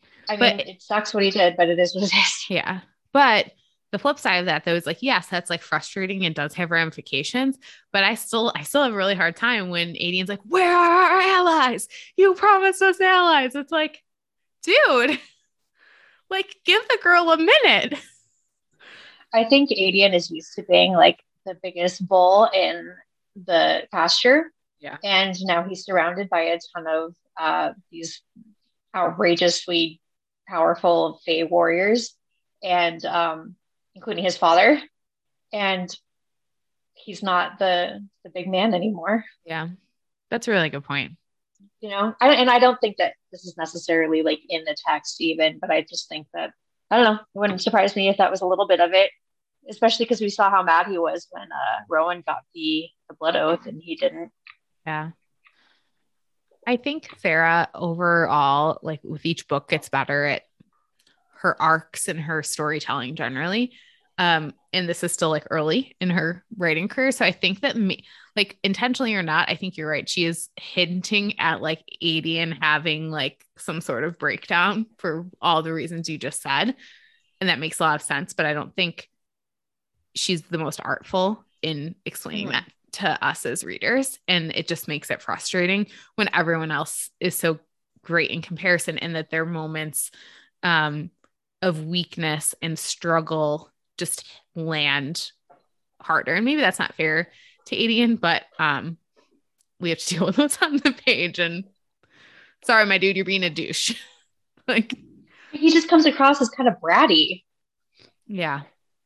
it sucks what he did, but it is what it is. Yeah. But the flip side of that though is like, yes, that's like frustrating and does have ramifications, but I still have a really hard time when Aedion's like, where are our allies? You promised us allies. It's like, dude, like give the girl a minute. I think Aedion is used to being like the biggest bull in the pasture. Yeah. And now he's surrounded by a ton of these outrageously powerful Fae warriors and, including his father, and he's not the big man anymore. Yeah, that's a really good point. You know, I don't think that this is necessarily like in the text even, but I just think that, I don't know, it wouldn't surprise me if that was a little bit of it, especially because we saw how mad he was when Rowan got the blood oath and he didn't. Yeah. I think Sarah overall, like with each book, gets better at her arcs and her storytelling generally. And this is still like early in her writing career. So I think that like intentionally or not, I think you're right. She is hinting at like Aedion having like some sort of breakdown for all the reasons you just said. And that makes a lot of sense, but I don't think she's the most artful in explaining that to us as readers. And it just makes it frustrating when everyone else is so great in comparison, and that their moments, of weakness and struggle just land harder. And maybe that's not fair to Aedion, but we have to deal with what's on the page. And sorry, my dude, you're being a douche. Like he just comes across as kind of bratty. Yeah.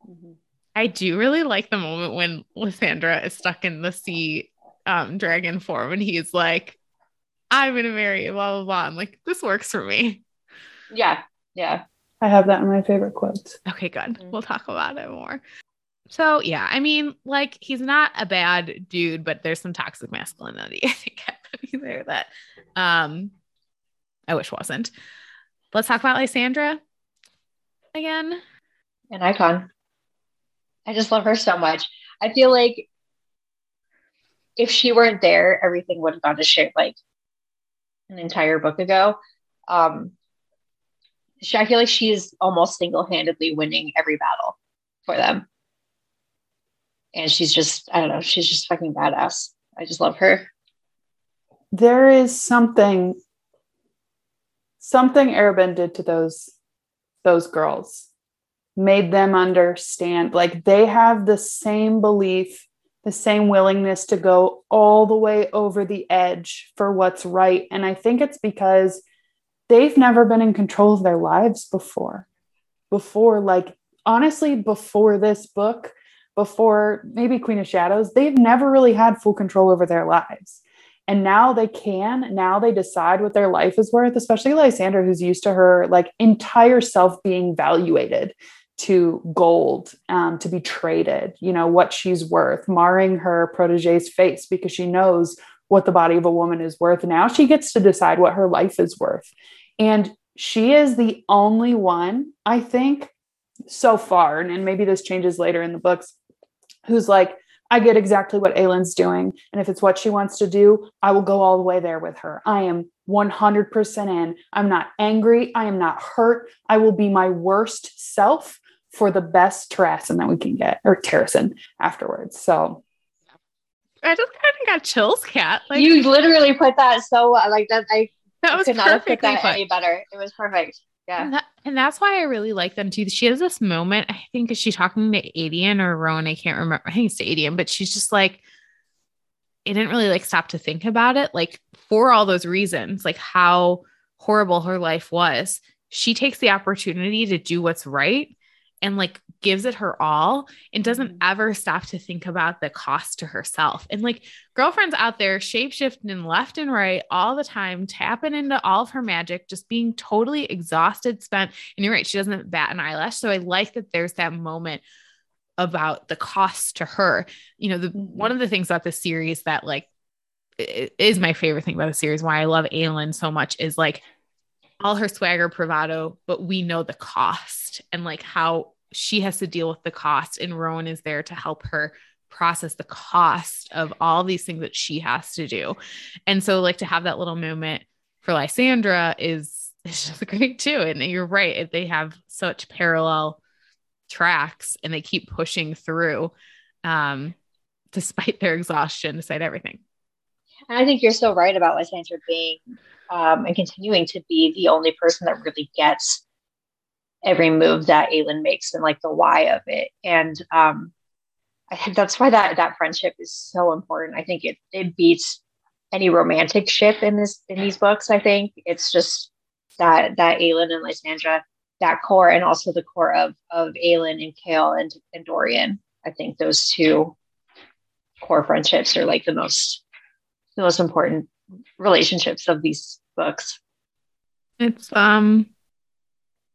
Mm-hmm. I do really like the moment when Lysandra is stuck in the sea dragon form and he's like, I'm gonna marry you, blah blah blah. I'm like, this works for me. Yeah. I have that in my favorite quotes. Okay, good. Mm-hmm. We'll talk about it more. So yeah, I mean, like he's not a bad dude, but there's some toxic masculinity I think happening there that I wish wasn't. Let's talk about Lysandra again. An icon. I just love her so much. I feel like if she weren't there, everything would have gone to shit like an entire book ago. I feel like she is almost single-handedly winning every battle for them. And she's just, I don't know, she's just fucking badass. I just love her. There is something Erebin did to those girls, made them understand, like they have the same belief, the same willingness to go all the way over the edge for what's right. And I think it's because they've never been in control of their lives before. before, like, honestly, before this book, before maybe Queen of Shadows, they've never really had full control over their lives. And now they can, now they decide what their life is worth, especially Lysandra, who's used to her like entire self being valuated to gold, to be traded, you know, what she's worth, marring her protege's face because she knows what the body of a woman is worth. Now she gets to decide what her life is worth. And she is the only one, I think, so far, and maybe this changes later in the books, who's like, I get exactly what Aelin's doing. And if it's what she wants to do, I will go all the way there with her. I am 100% in. I'm not angry. I am not hurt. I will be my worst self for the best Terrasen that we can get, or Terrasen afterwards. So I just kind of got chills, Kat. Like, you literally put that so like that. I could not have put that any better. It was perfect. Yeah. And that's why I really like them too. She has this moment, I think, is she talking to Aedion or Rowan? I can't remember. I think it's to Aedion, but she's just like, it didn't really like stop to think about it. Like, for all those reasons, like how horrible her life was, she takes the opportunity to do what's right and like gives it her all and doesn't ever stop to think about the cost to herself. And like girlfriends out there shapeshifting left and right all the time, tapping into all of her magic, just being totally exhausted, spent. And you're right, she doesn't bat an eyelash. So I like that there's that moment about the cost to her. You know, one of the things about this series that like is my favorite thing about the series, why I love Aelin so much, is like all her swagger, bravado, but we know the cost and like how she has to deal with the cost, and Rowan is there to help her process the cost of all these things that she has to do. And so like to have that little moment for Lysandra is just great too. And you're right. They have such parallel tracks and they keep pushing through, despite their exhaustion, despite everything. And I think you're so right about Lysandra being, and continuing to be the only person that really gets every move that Aelin makes and like the why of it. And I think that's why that friendship is so important. I think it beats any romantic ship in these books. I think it's just that Aelin and Lysandra, that core, and also the core of Aelin and Kale and Dorian. I think those two core friendships are like the most important relationships of these books. It's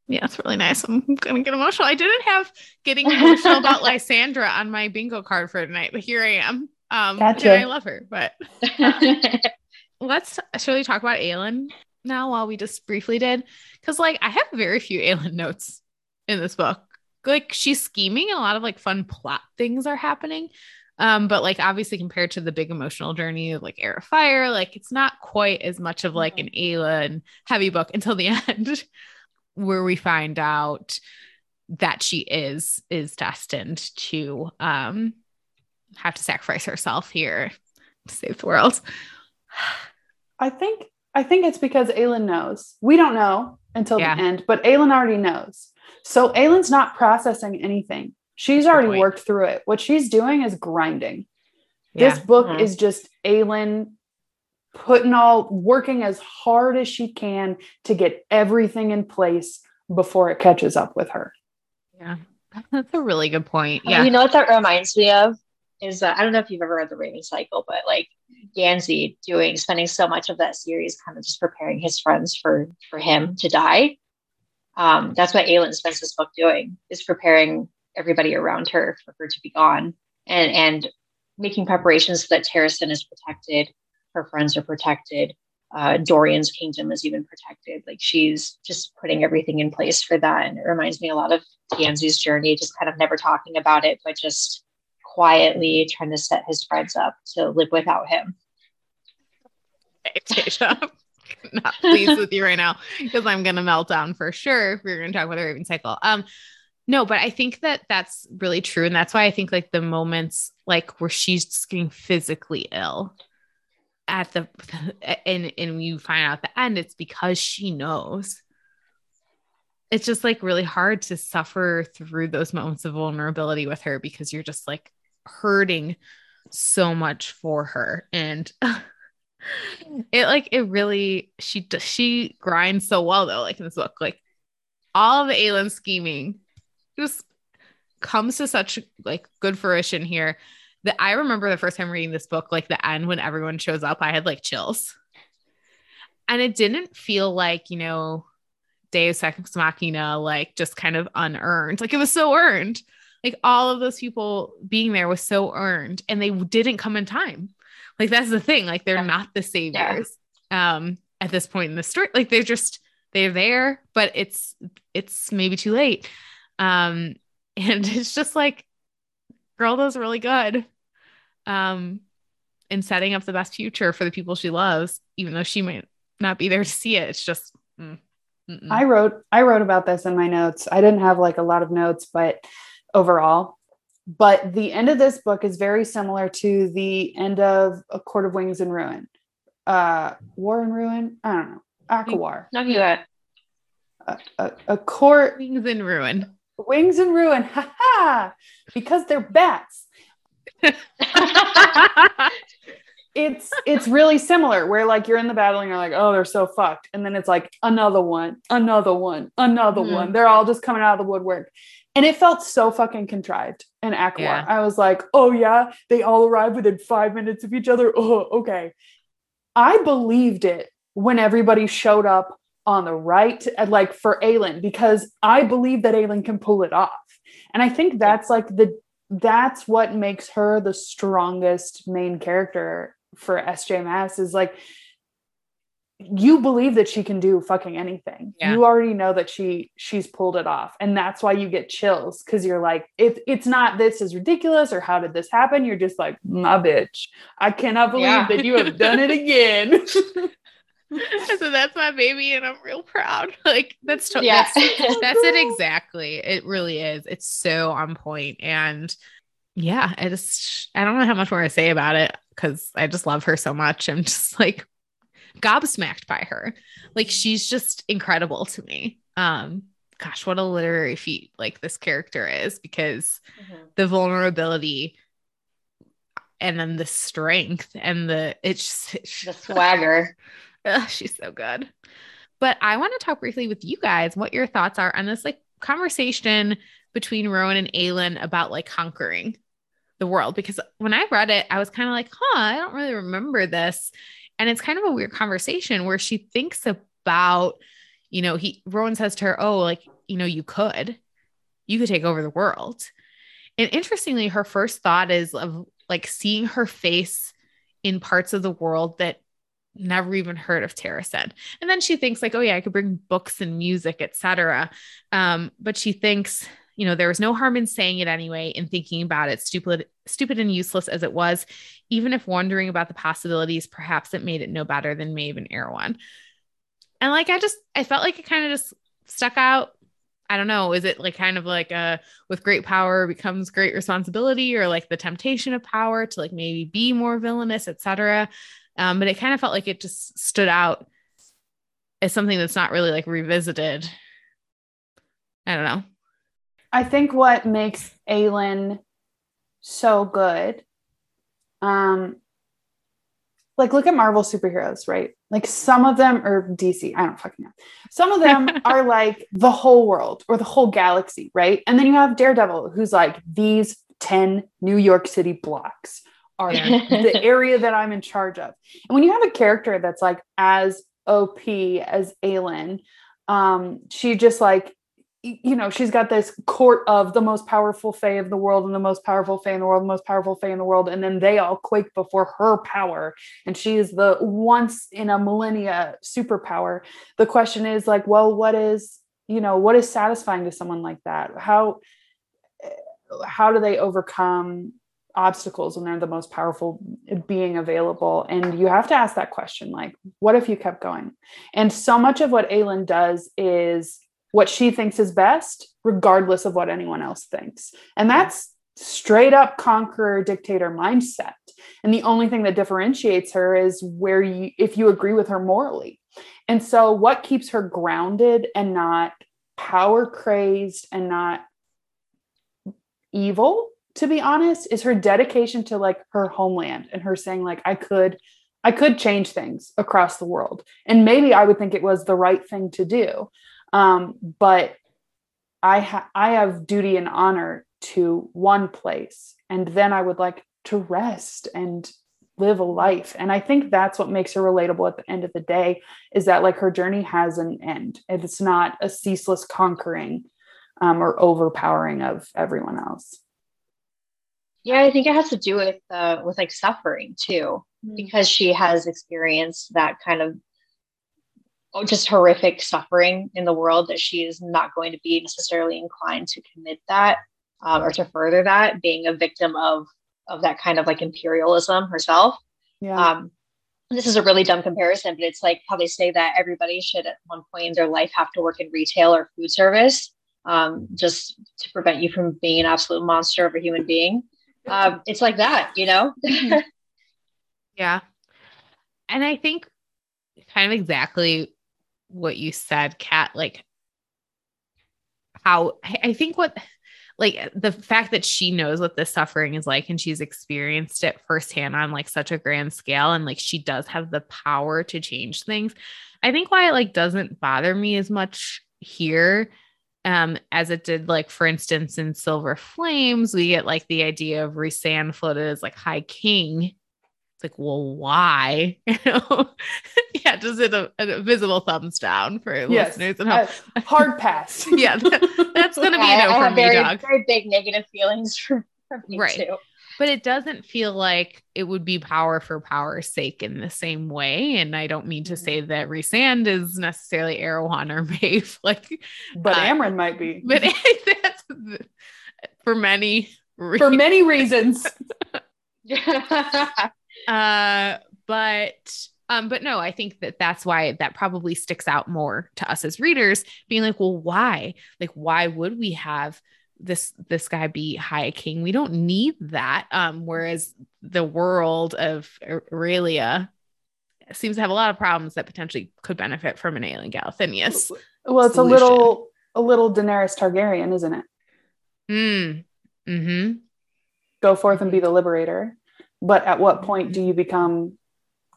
yeah, it's really nice. I'm gonna get emotional. I didn't have getting emotional about Lysandra on my bingo card for tonight, but here I am. Gotcha. And I love her, but let's surely talk about Aelin now, while we just briefly did, because like I have very few Aelin notes in this book. Like, she's scheming and a lot of like fun plot things are happening. But like, obviously compared to the big emotional journey of like Air of Fire, like it's not quite as much of like an Aelin heavy book until the end where we find out that she is destined to, have to sacrifice herself here to save the world. I think it's because Aelin knows. We don't know until the end, but Aelin already knows. So Aelin's not processing anything. She's already worked through it. What she's doing is grinding. Yeah. This book is just Aelin working as hard as she can to get everything in place before it catches up with her. Yeah. That's a really good point. Yeah. You know what that reminds me of is, I don't know if you've ever read the Raven Cycle, but like Gansey spending so much of that series kind of just preparing his friends for him to die. That's what Aelin spends this book doing, is preparing everybody around her for her to be gone, and making preparations so that Terrasen is protected, her friends are protected, Dorian's kingdom is even protected. Like, she's just putting everything in place for that. And it reminds me a lot of Gansey's journey, just kind of never talking about it, but just quietly trying to set his friends up to live without him. Hey, Tasha, I'm not pleased with you right now, because I'm going to melt down for sure if we're going to talk about the Raven Cycle. No, but I think that's really true. And that's why I think like the moments like where she's just getting physically ill at the, and you find out at the end, it's because she knows. It's just like really hard to suffer through those moments of vulnerability with her, because you're just like hurting so much for her. And it really, she grinds so well though, like in this book, like all of Aelin's scheming just comes to such like good fruition here that I remember the first time reading this book, like the end when everyone shows up, I had like chills. And it didn't feel like, you know, Deus Ex Machina, like just kind of unearned. Like it was so earned. Like all of those people being there was so earned, and they didn't come in time. Like that's the thing. Like they're not the saviors at this point in the story. Like they're there, but it's maybe too late. And it's just like, girl does really good in setting up the best future for the people she loves, even though she might not be there to see it. It's just, I wrote about this in my notes. I didn't have like a lot of notes, but overall, but the end of this book is very similar to the end of A Court of Wings and Ruin, War and Ruin. I don't know. Akawar. Not you that. A Court. Wings and Ruin. Wings and Ruin. Ha ha! Because they're bats. It's really similar where like you're in the battle and you're like, oh, they're so fucked. And then it's like another one, one. They're all just coming out of the woodwork. And it felt so fucking contrived in Aqua. Yeah. I was like, oh yeah, they all arrived within 5 minutes of each other. Oh, okay. I believed it when everybody showed up on the right, like for Aelin, because I believe that Aelin can pull it off. And I think that's like that's what makes her the strongest main character for SJ Maas, is like, you believe that she can do fucking anything. Yeah. You already know that she's pulled it off. And that's why you get chills. Cause you're like, it's not, this is ridiculous or how did this happen? You're just like, my bitch, I cannot believe that you have done it again. So that's my baby. And I'm real proud. Like that's it. Exactly. It really is. It's so on point. And yeah, I don't know how much more to say about it. Cause I just love her so much. I'm just like, gobsmacked by her. Like she's just incredible to me. Gosh, what a literary feat like this character is, because the vulnerability and then the strength and the swagger. She's so good. But I want to talk briefly with you guys what your thoughts are on this like conversation between Rowan and Aelin about like conquering the world, because when I read it I was kind of like, I don't really remember this. And it's kind of a weird conversation where she thinks about, you know, Rowan says to her, oh, like, you know, you could take over the world. And interestingly, her first thought is of like seeing her face in parts of the world that never even heard of Terrasen. And then she thinks like, oh yeah, I could bring books and music, etc. But she thinks, you know, there was no harm in saying it anyway and thinking about it, stupid and useless as it was, even if wondering about the possibilities, perhaps it made it no better than Maeve and Erewhon. And like, I felt like it kind of just stuck out. I don't know. Is it like kind of like with great power becomes great responsibility, or like the temptation of power to like maybe be more villainous, etc. But it kind of felt like it just stood out as something that's not really like revisited. I don't know. I think what makes Aelin so good, like look at Marvel superheroes, right? Like some of them, or DC, I don't fucking know. Some of them are like the whole world or the whole galaxy, right? And then you have Daredevil, who's like, these 10 New York City blocks are the area that I'm in charge of. And when you have a character that's like as OP as Aelin, she just like, you know, she's got this court of the most powerful fae of the world and the most powerful fae in the world, and then they all quake before her power. And she is the once in a millennia superpower. The question is like, well, what is satisfying to someone like that? How do they overcome obstacles when they're the most powerful being available? And you have to ask that question. Like, what if you kept going? And so much of what Aelin does is what she thinks is best, regardless of what anyone else thinks. And that's straight up conqueror dictator mindset. And the only thing that differentiates her is if you agree with her morally. And so what keeps her grounded and not power crazed and not evil, to be honest, is her dedication to like her homeland and her saying like, I could change things across the world. And maybe I would think it was the right thing to do. But I have duty and honor to one place, and then I would like to rest and live a life. And I think that's what makes her relatable at the end of the day, is that like her journey has an end, and it's not a ceaseless conquering or overpowering of everyone else. Yeah, I think it has to do with like suffering too, because she has experienced that kind of just horrific suffering in the world, that she is not going to be necessarily inclined to commit that or to further that, being a victim of that kind of like imperialism herself. Yeah. This is a really dumb comparison, but it's like how they say that everybody should at one point in their life have to work in retail or food service, just to prevent you from being an absolute monster of a human being. It's like that, you know? Yeah. And I think kind of exactly what you said, Kat, like how I think what, like the fact that she knows what this suffering is like, and she's experienced it firsthand on like such a grand scale. And like, she does have the power to change things. I think why it like doesn't bother me as much here as it did, like, for instance, in Silver Flames, we get like the idea of Rhysand floated as like High King. It's like, well, why? You know? Yeah, just a visible thumbs down for listeners at home. Hard pass. Yeah, that's going to be no for me, dog. Very big negative feelings for me too. But it doesn't feel like it would be power for power's sake in the same way. And I don't mean to say that Rhysand is necessarily Erewhon or Maeve, like, but Amryn might be. But that's for many reasons. But no, I think that's why that probably sticks out more to us as readers, being like, well, why? Like, why would we have this guy be High King? We don't need that. Whereas the world of Aurelia seems to have a lot of problems that potentially could benefit from an Aelin Galathinius. Well, it's solution. a little Daenerys Targaryen, isn't it? Mm-hmm. Go forth and be the liberator. But at what point do you become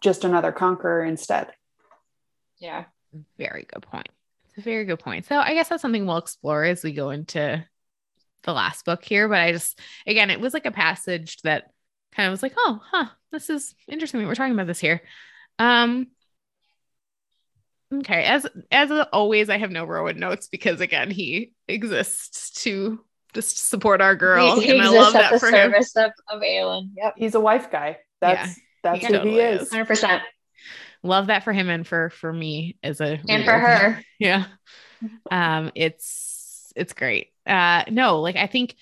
just another conqueror instead? Yeah. Very good point. It's a very good point. So I guess that's something we'll explore as we go into the last book here. But I just, again, it was like a passage that kind of was like, this is interesting that we're talking about this here. Okay. As always, I have no Rowan notes because, again, he exists to just support our girl. He and I love that for him. Service of Aelin. Yep. He's a wife guy. That's who he is. 100%. Love that for him. And for me as a reader. And for her. Yeah. It's great. No, like I think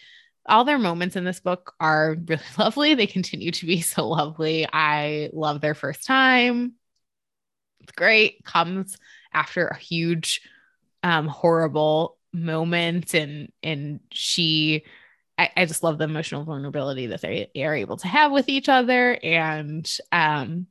all their moments in this book are really lovely. They continue to be so lovely. I love their first time. It's great. Comes after a huge, horrible moment. And she, I just love the emotional vulnerability that they are able to have with each other. And, I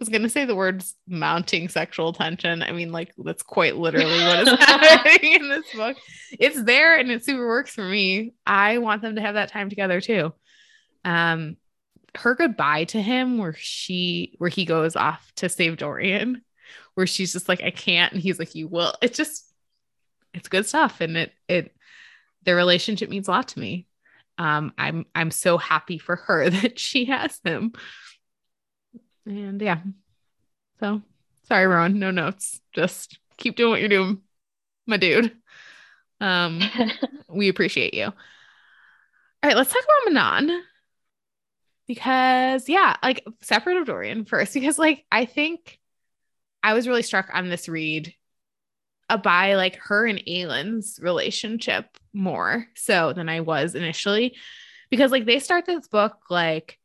was going to say the words mounting sexual tension. I mean, like, that's quite literally what is happening in this book. It's there and it super works for me. I want them to have that time together too. Her goodbye to him, where he goes off to save Dorian, where she's just like, I can't. And he's like, you will. It's just, it's good stuff. And their relationship means a lot to me. I'm so happy for her that she has him. And yeah, so sorry, Rowan, no notes. Just keep doing what you're doing, my dude. We appreciate you. All right, let's talk about Manon, because like separate of Dorian first, because like I think I was really struck on this read by like her and Aelin's relationship more so than I was initially, because like they start this book like,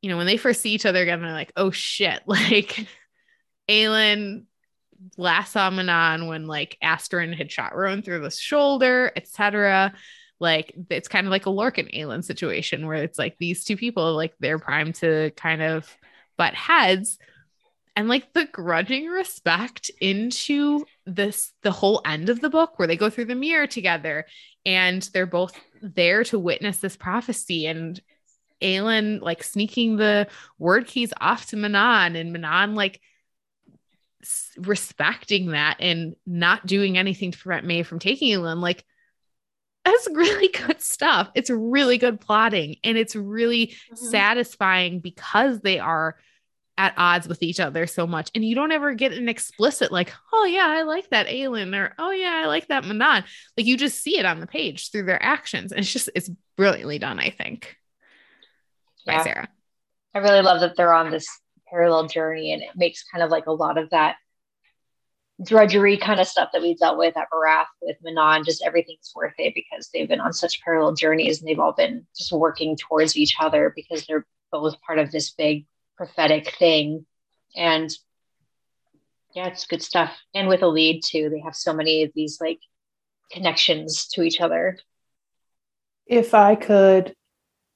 you know, when they first see each other again, they're like, oh shit, like Aelin last saw Manon when like Asterin had shot Rowan through the shoulder, etc. Like it's kind of like a Lorcan Aelin situation where it's like these two people, like they're primed to kind of butt heads, and like the grudging respect into this, the whole end of the book where they go through the mirror together and they're both there to witness this prophecy, and Aelin like sneaking the word keys off to Manon, and Manon like respecting that and not doing anything to prevent Maeve from taking Aelin. Like, that's really good stuff. It's really good plotting, and it's really satisfying because they are at odds with each other so much. And you don't ever get an explicit, like, oh yeah, I like that Aelin, or oh yeah, I like that Manon. Like, you just see it on the page through their actions. And it's brilliantly done, I think. Yeah. By Sarah. I really love that they're on this parallel journey, and it makes kind of like a lot of that drudgery kind of stuff that we dealt with at Barath with Manon, just everything's worth it because they've been on such parallel journeys, and they've all been just working towards each other because they're both part of this big prophetic thing. And yeah, it's good stuff. And with Elide too, they have so many of these like connections to each other. If I could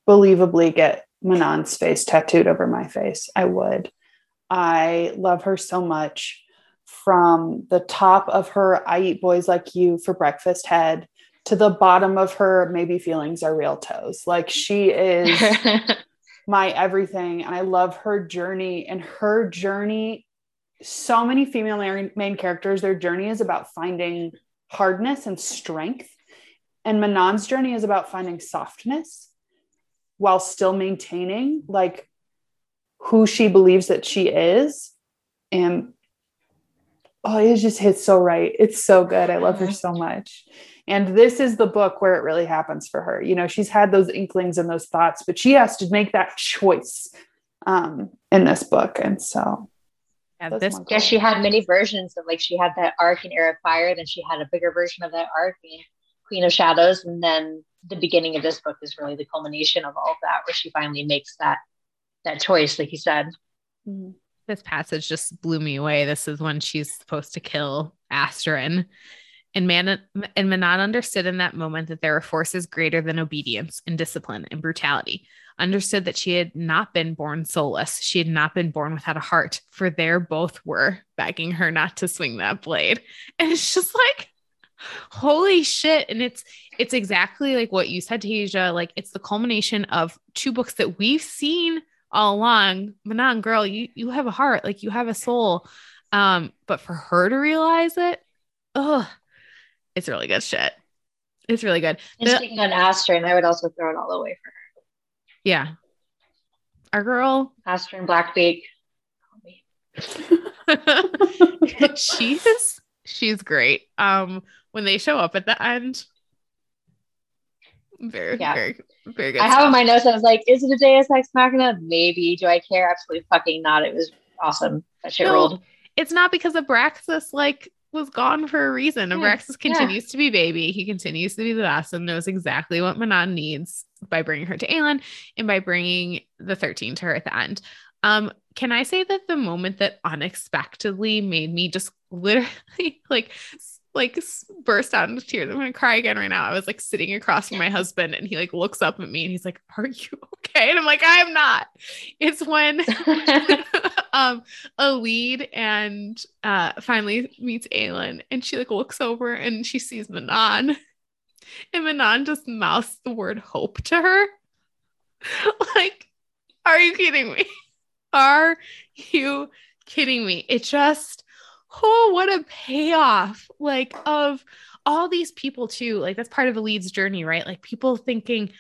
believably get Manon's face tattooed over my face, I would. I love her so much. From the top of her I eat boys like you for breakfast head to the bottom of her maybe feelings are real toes. Like, she is my everything. And I love her journey, and her journey, so many female main characters, their journey is about finding hardness and strength. And Manon's journey is about finding softness while still maintaining like who she believes that she is. And oh, it just hits so right. It's so good. I love her so much. And this is the book where it really happens for her. You know, she's had those inklings and those thoughts, but she has to make that choice in this book. And so. Yeah, she had many versions of, like, she had that arc in Air of Fire, then she had a bigger version of that arc in Queen of Shadows. And then the beginning of this book is really the culmination of all of that, where she finally makes that choice, like you said. Mm-hmm. This passage just blew me away. This is when she's supposed to kill Asterin. And Manon understood in that moment that there were forces greater than obedience and discipline and brutality, understood that she had not been born soulless. She had not been born without a heart, for there both were begging her not to swing that blade. And it's just like, holy shit. And it's exactly like what you said, Tasia. Like, it's the culmination of two books that we've seen all along. Manon, girl, you have a heart, like, you have a soul. But for her to realize it, it's really good shit. It's really good. And speaking on Asterin, I would also throw it all away for her. Yeah. Our girl. Asterin Blackbeak. She's great. When they show up at the end. Very, very good. I have in my notes, I was like, is it a Deus Ex Machina? Maybe. Do I care? Absolutely fucking not. It was awesome. That shit rolled. It's not, because Abraxas was gone for a reason. Yeah. Abraxas continues to be baby. He continues to be the best and knows exactly what Manon needs by bringing her to Aelin and by bringing the 13 to her at the end. Can I say that the moment that unexpectedly made me just literally like burst out into tears. I'm going to cry again right now. I was sitting across from my husband, and he looks up at me and he's like, are you okay? And I'm like, I am not. It's when Elide and finally meets Aelin, and she looks over and she sees Manon, and Manon just mouths the word hope to her. Are you kidding me? Are you kidding me? It just, oh, what a payoff, of all these people too. That's part of Elide's journey, right? People thinking,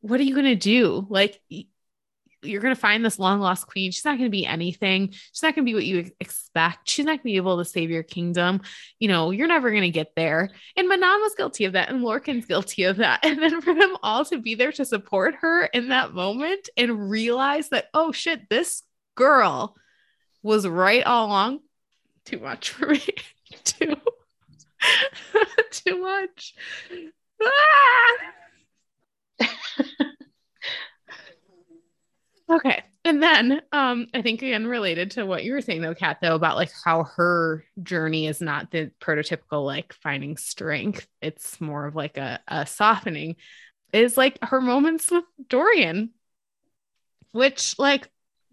what are you going to do? You're going to find this long lost queen. She's not going to be anything. She's not going to be what you expect. She's not going to be able to save your kingdom. You know, you're never going to get there. And Manon was guilty of that. And Lorcan's guilty of that. And then for them all to be there to support her in that moment and realize that, oh shit, this girl was right all along. Too much for me. Too much. Ah! Okay. And then I think, again, related to what you were saying though, Kat, about how her journey is not the prototypical, finding strength. It's more of a softening, is her moments with Dorian, which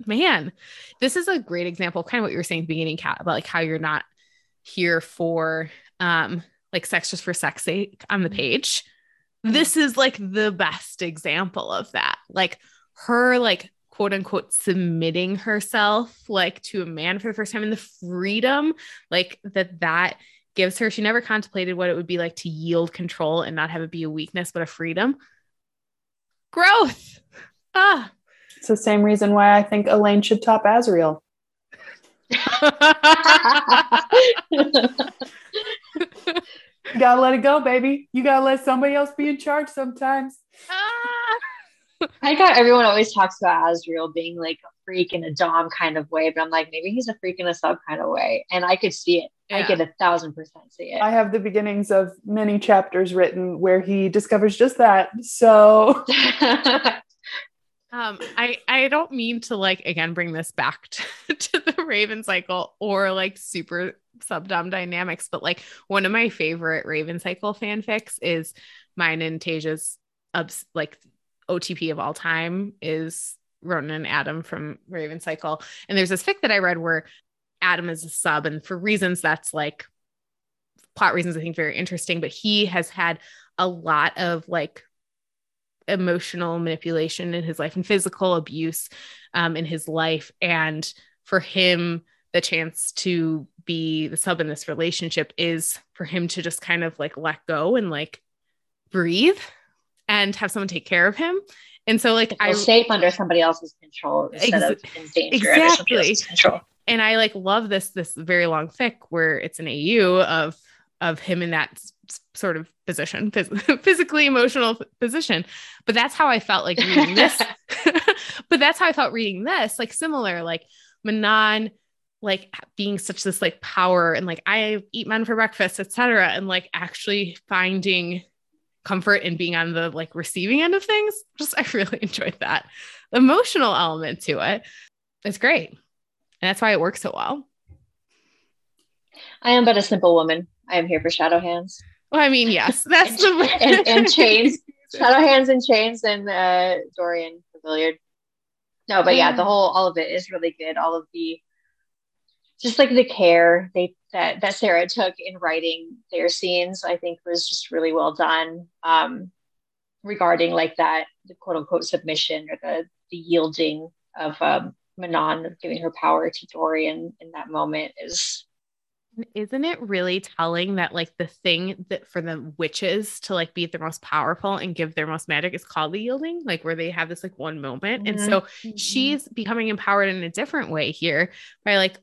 man, this is a great example of kind of what you were saying at the beginning, Kat, about how you're not here for sex just for sex sake on the page. This is the best example of that. Her quote unquote submitting herself like to a man for the first time, and the freedom like that gives her. She never contemplated what it would be like to yield control and not have it be a weakness, but a freedom. Growth. Ah, it's the same reason why I think Aelin should top Azriel. You gotta let it go, baby. You gotta let somebody else be in charge sometimes. I got everyone always talks about Azriel being like a freak in a dom kind of way, but I'm like, maybe he's a freak in a sub kind of way, and I could see it. Yeah. I could 1,000% see it. I have the beginnings of many chapters written where he discovers just that. So I don't mean to like again bring this back to the Raven Cycle or like super subdom dynamics, but like one of my favorite Raven Cycle fanfics is mine and Tasia's like OTP of all time is Ronan and Adam from Raven Cycle, and there's this fic that I read where Adam is a sub, and for reasons that's like plot reasons I think very interesting, but he has had a lot of like emotional manipulation in his life and physical abuse in his life, and for him the chance to be the sub in this relationship is for him to just kind of like let go and like breathe and have someone take care of him. And so like I safe under somebody else's control instead of in danger under somebody else's control. And I like love this very long fic where it's an AU of him in that sort of position, physically emotional position. But that's how I felt like reading this. But that's how I felt reading this, like similar, like Manon, like being such this like power and like I eat men for breakfast, etc., and like actually finding comfort in being on the like receiving end of things. Just, I really enjoyed that emotional element to it. It's great. And that's why it works so well. I am but a simple woman. I am here for shadow hands. Well, I mean, yes, that's and chains, shadow hands and chains, and Dorian the billiard. No, but yeah, the whole, all of it is really good. All of the, just like the care that Sarah took in writing their scenes, I think was just really well done regarding like that, the quote unquote submission or the yielding of Manon, of giving her power to Dorian in that moment is. Isn't it really telling that like the thing that for the witches to like be the most powerful and give their most magic is called the yielding, like where they have this like one moment. Mm-hmm. And so she's becoming empowered in a different way here by like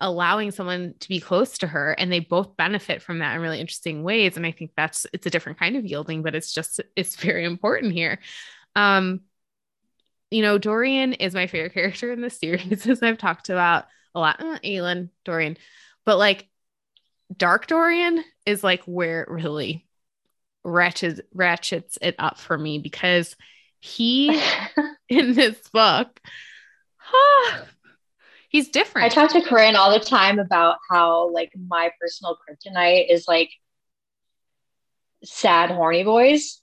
allowing someone to be close to her, and they both benefit from that in really interesting ways. And I think it's a different kind of yielding, but it's very important here. You know, Dorian is my favorite character in this series, as I've talked about a lot, Aelin, Dorian, but like dark Dorian is like where it really ratchets it up for me, because he, in this book, he's different. I talk to Corinne all the time about how like my personal kryptonite is like sad, horny boys.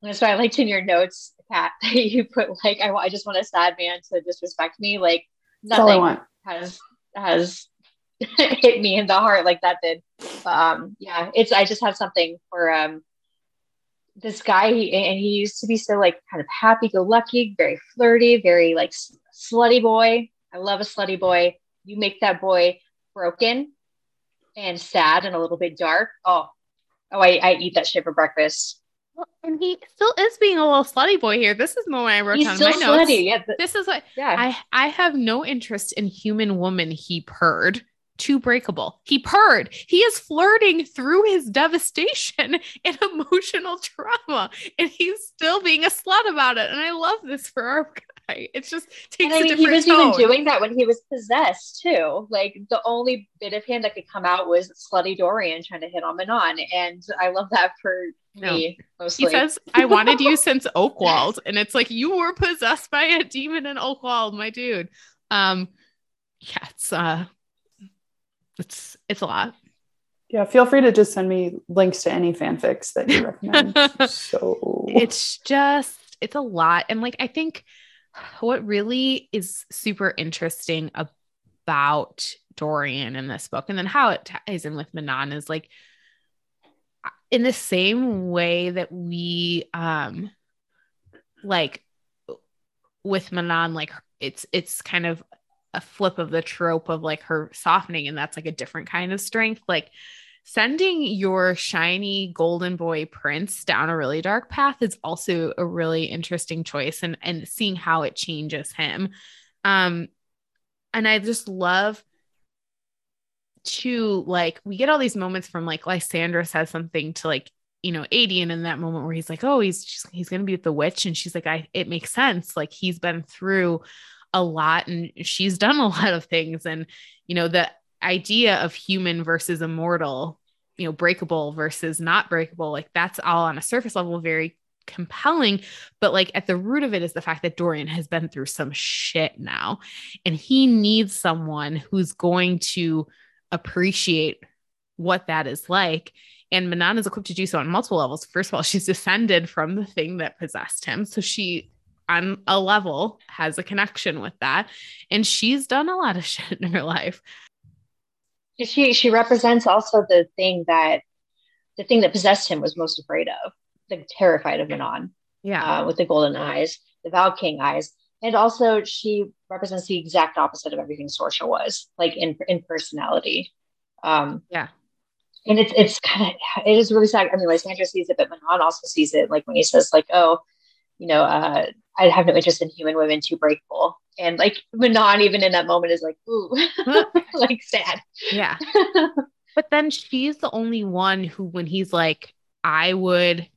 And that's why I liked in your notes, Kat, that you put like, I just want a sad man to disrespect me. Like nothing has hit me in the heart like that did. But, yeah, I just have something for this guy. He used to be so like kind of happy-go-lucky, very flirty, very like slutty boy. I love a slutty boy. You make that boy broken and sad and a little bit dark. Oh, I eat that shit for breakfast. Well, and he still is being a little slutty boy here. This is the one I wrote down in my notes. Yeah, this is what, yeah. I have no interest in human woman. He purred. Too breakable. He purred. He is flirting through his devastation and emotional trauma, and he's still being a slut about it. And I love this for our guy. It's just takes a different tone. He was even doing that when he was possessed too. Like the only bit of him that could come out was slutty Dorian trying to hit on Manon, and I love that for me mostly. He says, "I wanted you since Oakwald," and it's like you were possessed by a demon in Oakwald, my dude. Yeah, It's a lot. Yeah. Feel free to just send me links to any fanfics that you recommend. So it's a lot. And like, I think what really is super interesting about Dorian in this book, and then how it ties in with Manon, is like in the same way that we like with Manon, like it's kind of a flip of the trope of like her softening, and that's like a different kind of strength. Like sending your shiny golden boy prince down a really dark path is also a really interesting choice, and seeing how it changes him. And I just love to, like, we get all these moments from like Lysandra says something to, like, you know, Aedion in that moment where he's like, oh, he's going to be with the witch. And she's like, it makes sense. Like, he's been through a lot and she's done a lot of things. And, you know, the idea of human versus immortal, you know, breakable versus not breakable, like that's all on a surface level, very compelling. But like at the root of it is the fact that Dorian has been through some shit now, and he needs someone who's going to appreciate what that is like. And Manon is equipped to do so on multiple levels. First of all, she's descended from the thing that possessed him. So she, on a level, has a connection with that. And she's done a lot of shit in her life. She represents also the thing that possessed him was most afraid of, the terrified of Manon. Yeah. With the golden eyes, the Val King eyes. And also she represents the exact opposite of everything Sorscha was, like in personality. Yeah. And it is really sad. I mean, Lysandra sees it, but Manon also sees it. Like when he says, like, oh, you know, I have no interest in human women, too breakable. And like Manon, even in that moment, is like, ooh, like sad. Yeah. But then she's the only one who, when he's like, I would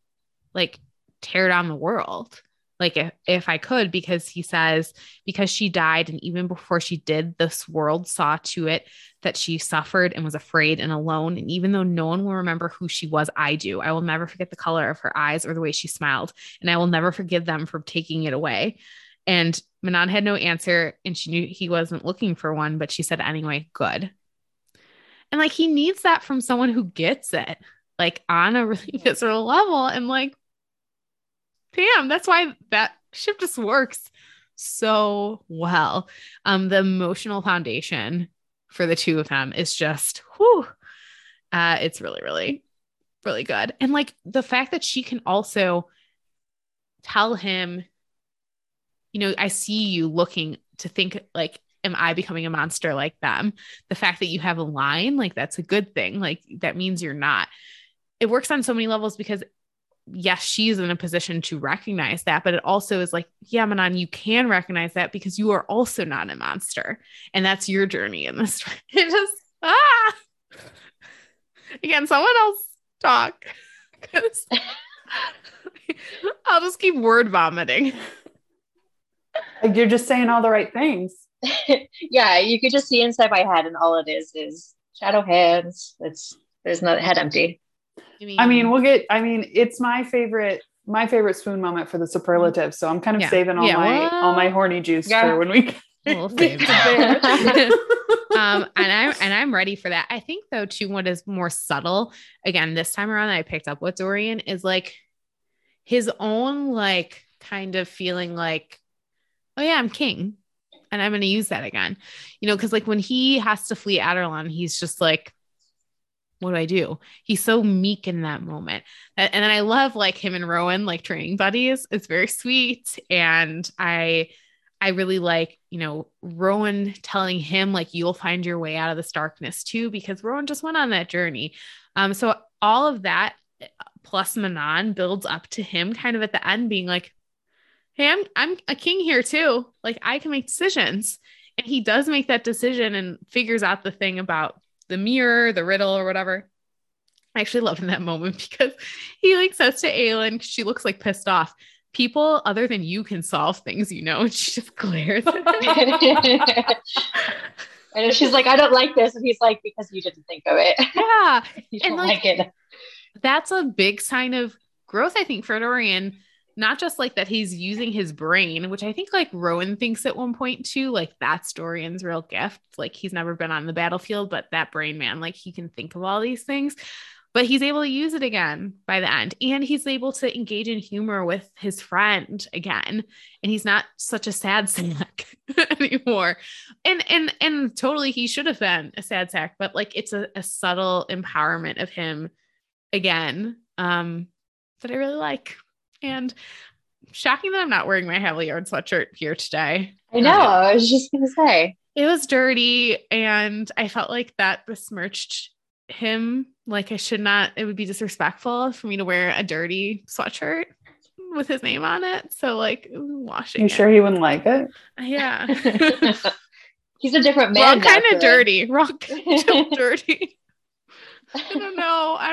like tear down the world, like if I could, because he says, because she died, and even before she did, this world saw to it that she suffered and was afraid and alone. And even though no one will remember who she was, I do. I will never forget the color of her eyes or the way she smiled. And I will never forgive them for taking it away. And Manon had no answer, and she knew he wasn't looking for one, but she said, anyway, good. And like, he needs that from someone who gets it, like on a really visceral level. And like, damn, that's why that ship just works so well. The emotional foundation for the two of them is just, whew, it's really, really, really good. And like the fact that she can also tell him, you know, I see you looking to think like, am I becoming a monster like them? The fact that you have a line, like that's a good thing. Like that means you're not. It works on so many levels because yes, she's in a position to recognize that, but it also is like, yeah, Manon, you can recognize that because you are also not a monster. And that's your journey in this. It just, again, someone else talk. I'll just keep word vomiting. You're just saying all the right things. Yeah. You could just see inside my head, and all it is shadow hands. There's no head empty. I mean, it's my favorite swoon moment for the superlative. So I'm kind of saving all my horny juice for when we we'll save and I'm ready for that. I think though too, what is more subtle again, this time around that I picked up with Dorian is like his own, like kind of feeling like, oh yeah, I'm king and I'm going to use that again, you know? Cause like when he has to flee Adarlan, he's just like, what do I do? He's so meek in that moment. And then I love like him and Rowan, like training buddies. It's very sweet. And I really like, you know, Rowan telling him like, you'll find your way out of this darkness too, because Rowan just went on that journey. So all of that plus Manon builds up to him kind of at the end being like, hey, I'm a king here too. Like I can make decisions. And he does make that decision and figures out the thing about the mirror, the riddle or whatever. I actually love in that moment because he like says to Aelin, she looks like pissed off, people other than you can solve things, you know, and she just glares. And she's like, I don't like this. And he's like, because you didn't think of it. Yeah. You don't like it. That's a big sign of growth, I think, for Dorian. Not just like that he's using his brain, which I think like Rowan thinks at one point too, like that's Dorian's real gift. Like he's never been on the battlefield, but that brain man, like he can think of all these things, but he's able to use it again by the end. And he's able to engage in humor with his friend again. And he's not such a sad sack anymore. And totally he should have been a sad sack, but like it's a subtle empowerment of him again. That I really like. And Shocking that I'm not wearing my Havilliard sweatshirt here today. I know. I was just going to say. It was dirty, and I felt like that besmirched him. Like, I should not, it would be disrespectful for me to wear a dirty sweatshirt with his name on it. So, like, washing it. You sure he wouldn't like it? Yeah. He's a different man. Wrong kind of dirty. I don't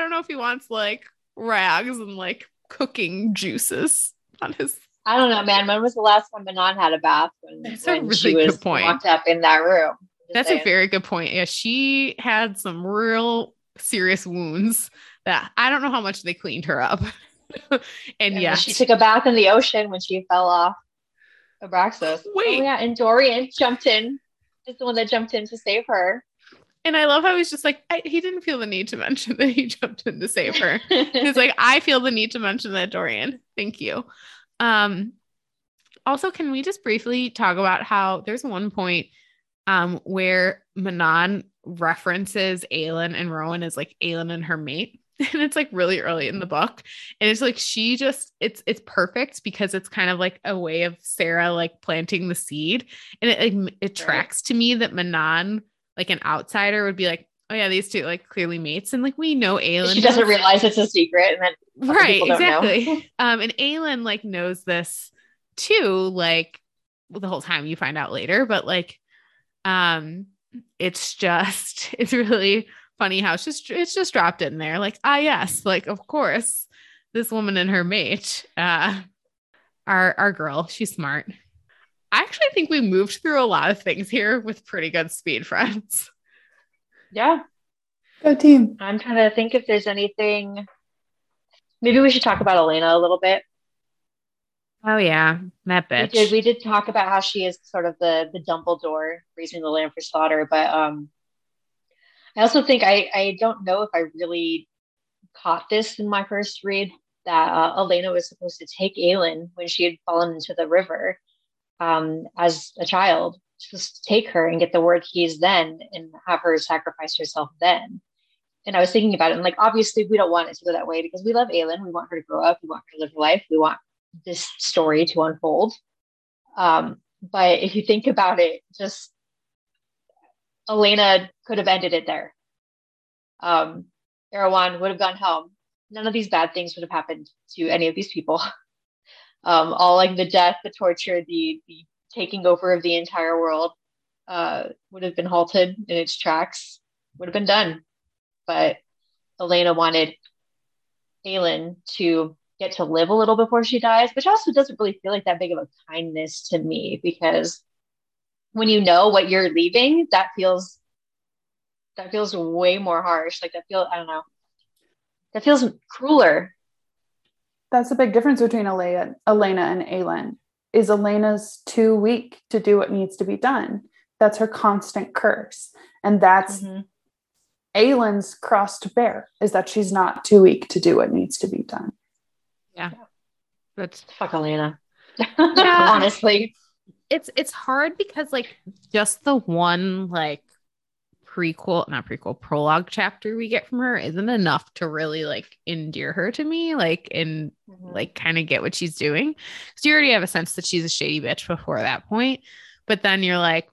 know if he wants, like, rags and, like, cooking juices on his... I don't know, man. When was the last time Manon had a bath? That's a really good point. Locked up in that room. That's a very good point. Yeah, she had some real serious wounds that I don't know how much they cleaned her up. and she took a bath in the ocean when she fell off Abraxos. Wait. Oh, yeah, and Dorian jumped in. He's the one that jumped in to save her. And I love how he's just like, he didn't feel the need to mention that he jumped in to save her. He's like, I feel the need to mention that, Dorian. Thank you. Also, can we just briefly talk about how there's one point where Manon references Aelin and Rowan as like Aelin and her mate. And it's like really early in the book. And it's like, she just, it's perfect because it's kind of like a way of Sarah, like planting the seed. And it tracks to me that Manon, like an outsider, would be like, oh yeah, these two like clearly mates. And like, we know Aelin. She doesn't realize it's a secret. And then right. Exactly. And Aelin like knows this too, like the whole time, you find out later, but like, it's really funny how it's just dropped in there. Like, yes. Like, of course, this woman and her mate, our girl, she's smart. I actually think we moved through a lot of things here with pretty good speed, friends. Yeah. Go team. I'm trying to think if there's anything. Maybe we should talk about Elena a little bit. Oh yeah, that bitch. We did talk about how she is sort of the Dumbledore raising the land for slaughter, but I also think I don't know if I really caught this in my first read that Elena was supposed to take Aelin when she had fallen into the river as a child. Just take her and get the word keys then and have her sacrifice herself then. And I was thinking about it, and like, obviously we don't want it to go that way because we love Aelin. We want her to grow up. We want her to live her life. We want this story to unfold. But if you think about it, just Elena could have ended it there. Erewhon would have gone home. None of these bad things would have happened to any of these people. All like the death, the torture, the taking over of the entire world would have been halted in its tracks, would have been done. But Elena wanted Aelin to get to live a little before she dies, which also doesn't really feel like that big of a kindness to me, because when you know what you're leaving, that feels way more harsh. Like that feels crueler. That's the big difference between Elena and Aelin. Is Elena's too weak to do what needs to be done. That's her constant curse. And that's Aelin's cross to bear, is that she's not too weak to do what needs to be done. Yeah. That's fuck Elena. Yeah. Honestly. It's hard because like just the one like prologue chapter we get from her isn't enough to really like endear her to me, like and like kind of get what she's doing. So you already have a sense that she's a shady bitch before that point, but then you're like,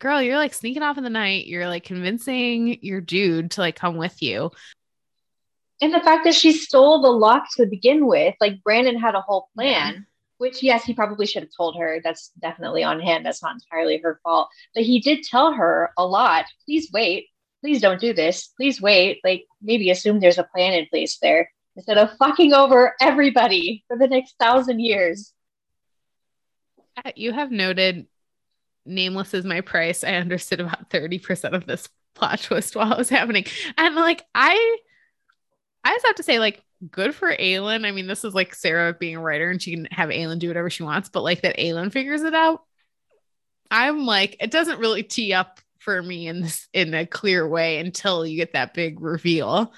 girl, you're like sneaking off in the night, you're like convincing your dude to like come with you. And the fact that she stole the lock to begin with, like Brandon had a whole plan. Yeah. Which, yes, he probably should have told her. That's definitely on him. That's not entirely her fault. But he did tell her a lot. Please wait. Please don't do this. Please wait. Like, maybe assume there's a plan in place there instead of fucking over everybody for the next 1,000 years. You have noted, nameless is my price. I understood about 30% of this plot twist while it was happening. And, like, I just have to say, like, good for Aelin. I mean, this is like Sarah being a writer and she can have Aelin do whatever she wants, but like that Aelin figures it out. I'm like, it doesn't really tee up for me in a clear way until you get that big reveal.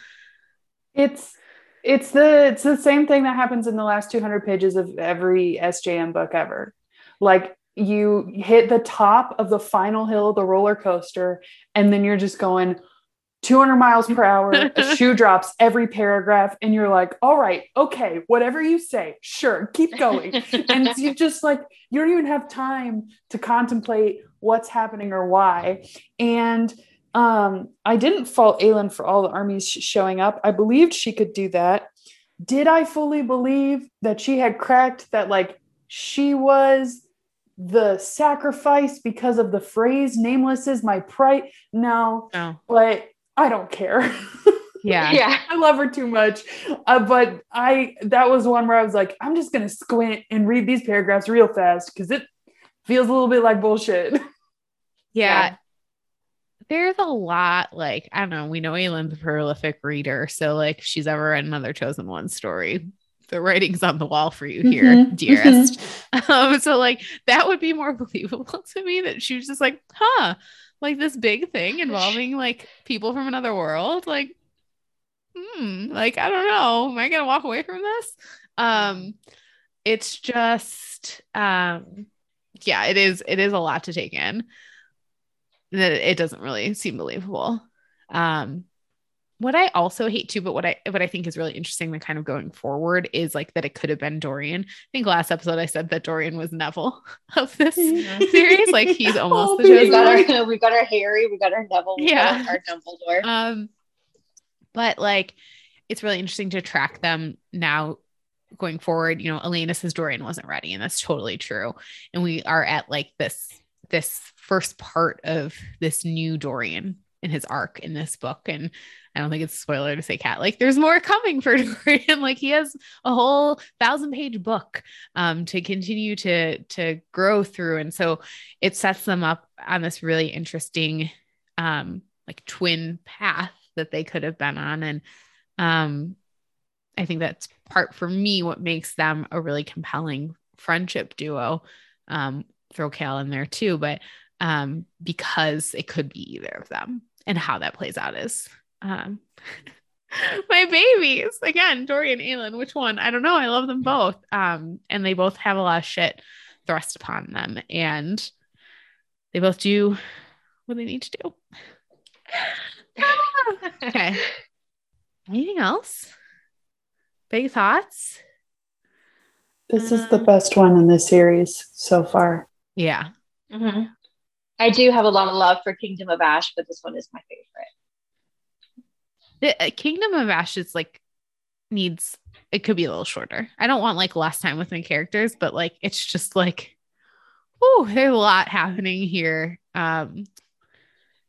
It's the same thing that happens in the last 200 pages of every SJM book ever. Like you hit the top of the final hill of the roller coaster and then you're just going, 200 miles per hour, a shoe drops every paragraph, and you're like, all right, okay, whatever you say, sure, keep going. And you just like, you don't even have time to contemplate what's happening or why. And I didn't fault Aelin for all the armies showing up. I believed she could do that. Did I fully believe that she had cracked that, like, she was the sacrifice because of the phrase, nameless is my pride? No. But I don't care. Yeah. I love her too much. But that was one where I was like, I'm just going to squint and read these paragraphs real fast because it feels a little bit like bullshit. Yeah. There's a lot, like, I don't know, we know Aelin's a prolific reader, so like if she's ever read another Chosen One story, the writing's on the wall for you here, dearest. Mm-hmm. So like that would be more believable to me that she was just like, huh, like this big thing involving like people from another world, like, like I don't know, am I gonna walk away from this? It's just yeah, it is a lot to take in. That it doesn't really seem believable. What I also hate too, but what I think is really interesting, the kind of going forward, is like that it could have been Dorian. I think last episode I said that Dorian was Neville of this series. Like he's almost the Chosen. We got our Harry, we got our Neville, we got our Dumbledore. But like it's really interesting to track them now going forward. You know, Elena says Dorian wasn't ready, and that's totally true. And we are at like this first part of this new Dorian in his arc in this book. And I don't think it's a spoiler to say, Kat, like there's more coming for Dorian. Like he has a whole 1,000-page book to continue to grow through. And so it sets them up on this really interesting like twin path that they could have been on. And I think that's part for me, what makes them a really compelling friendship duo. Throw Cal in there too, but because it could be either of them, and how that plays out is my babies again, Dorian, Aelin, which one? I don't know. I love them both. And they both have a lot of shit thrust upon them, and they both do what they need to do. Okay. Anything else? Big thoughts? This is the best one in this series so far. Yeah. Mm-hmm. I do have a lot of love for Kingdom of Ash, but this one is my favorite. The Kingdom of Ash is like it could be a little shorter. I don't want like less time with my characters, but like, it's just like, oh, there's a lot happening here.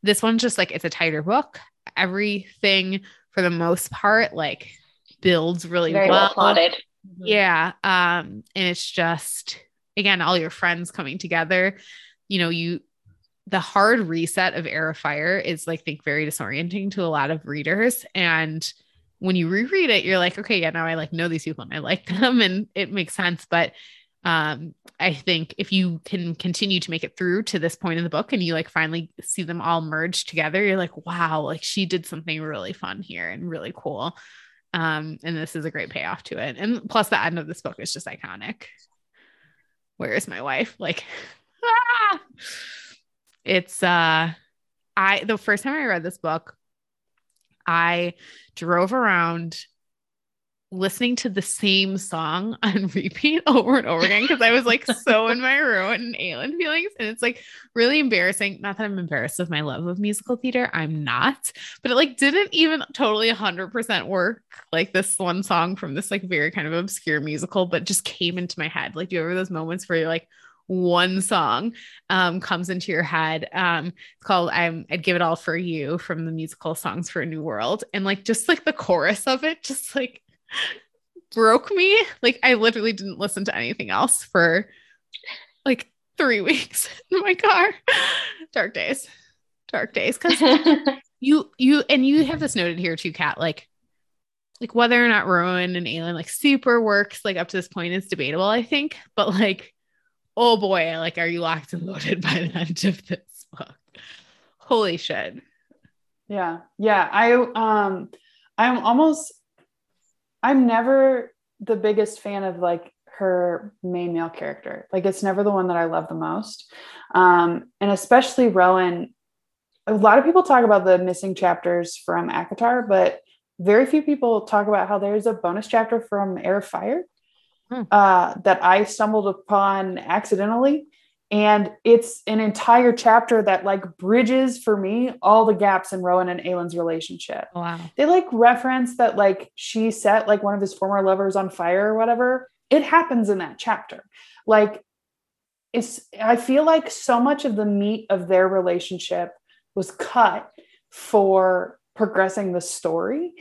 This one's just like, it's a tighter book. Everything for the most part, like builds really well plotted. Yeah. And it's just, again, all your friends coming together, you know, the hard reset of Era Fire is like, I think, very disorienting to a lot of readers. And when you reread it, you're like, okay, yeah, now I like know these people and I like them and it makes sense. But, I think if you can continue to make it through to this point in the book and you like finally see them all merge together, you're like, wow, like she did something really fun here and really cool. And this is a great payoff to it. And plus the end of this book is just iconic. Where is my wife? Like, ah! It's, the first time I read this book, I drove around listening to the same song on repeat over and over again. Cause I was like, so in my Rowan and Aelin feelings. And it's like really embarrassing. Not that I'm embarrassed of my love of musical theater. I'm not, but it like didn't even totally 100% work. Like this one song from this like very kind of obscure musical, but just came into my head. Like, do you ever those moments where you're like, one song comes into your head? It's called I'd Give It All For You from the musical Songs for a New World. And like, just like the chorus of it, just like, broke me. Like I literally didn't listen to anything else for like 3 weeks in my car. Dark days because you and you have this noted here too, Kat, like whether or not Rowan and Aelin like super works like up to this point is debatable, I think, but like, oh boy, like are you locked and loaded by the end of this book? Holy shit. Yeah I'm never the biggest fan of like her main male character. Like it's never the one that I love the most. And especially Rowan, a lot of people talk about the missing chapters from ACOTAR, but very few people talk about how there's a bonus chapter from Air of Fire that I stumbled upon accidentally. And it's an entire chapter that like bridges for me all the gaps in Rowan and Aelin's relationship. Wow. They like reference that like she set like one of his former lovers on fire or whatever. It happens in that chapter. Like it's, I feel like so much of the meat of their relationship was cut for progressing the story.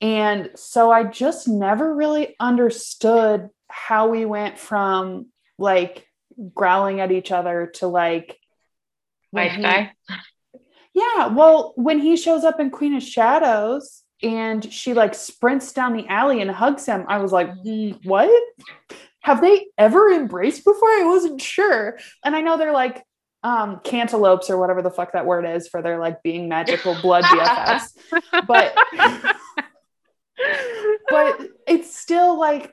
And so I just never really understood how we went from like growling at each other to like wife guy. Yeah, well, when he shows up in Queen of Shadows and she like sprints down the alley and hugs him, I was like, what? Have they ever embraced before? I wasn't sure. And I know they're like cantaloupes or whatever the fuck that word is for their like being magical blood BFFs. But it's still like,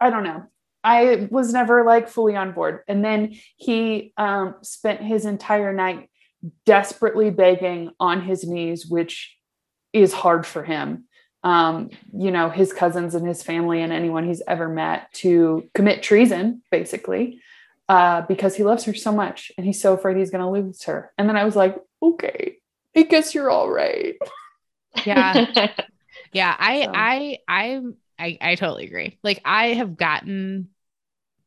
I don't know. I was never like fully on board. And then he spent his entire night desperately begging on his knees, which is hard for him. You know, his cousins and his family and anyone he's ever met to commit treason, basically, because he loves her so much and he's so afraid he's going to lose her. And then I was like, okay, I guess you're all right. Yeah. Yeah. I totally agree. Like I have gotten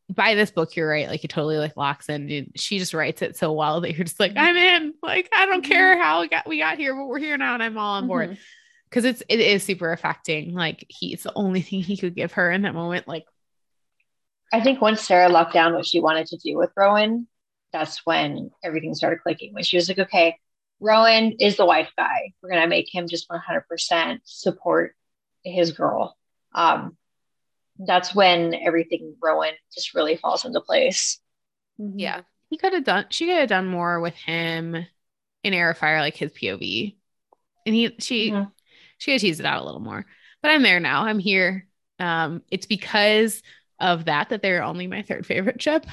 by this book, you're right. Like it totally like locks in. Dude, she just writes it so well that you're just like, I'm in. Like, I don't care how we got here, but we're here now and I'm all on board. Cause it is super affecting. Like it's the only thing he could give her in that moment. Like I think once Sarah locked down what she wanted to do with Rowan, that's when everything started clicking. When she was like, okay, Rowan is the wife guy. We're going to make him just 100% support his girl. That's when everything Rowan just really falls into place. Yeah. She could have done more with him in Air of Fire, like his POV. And she could tease it out a little more, but I'm there now. I'm here. It's because of that they're only my third favorite ship.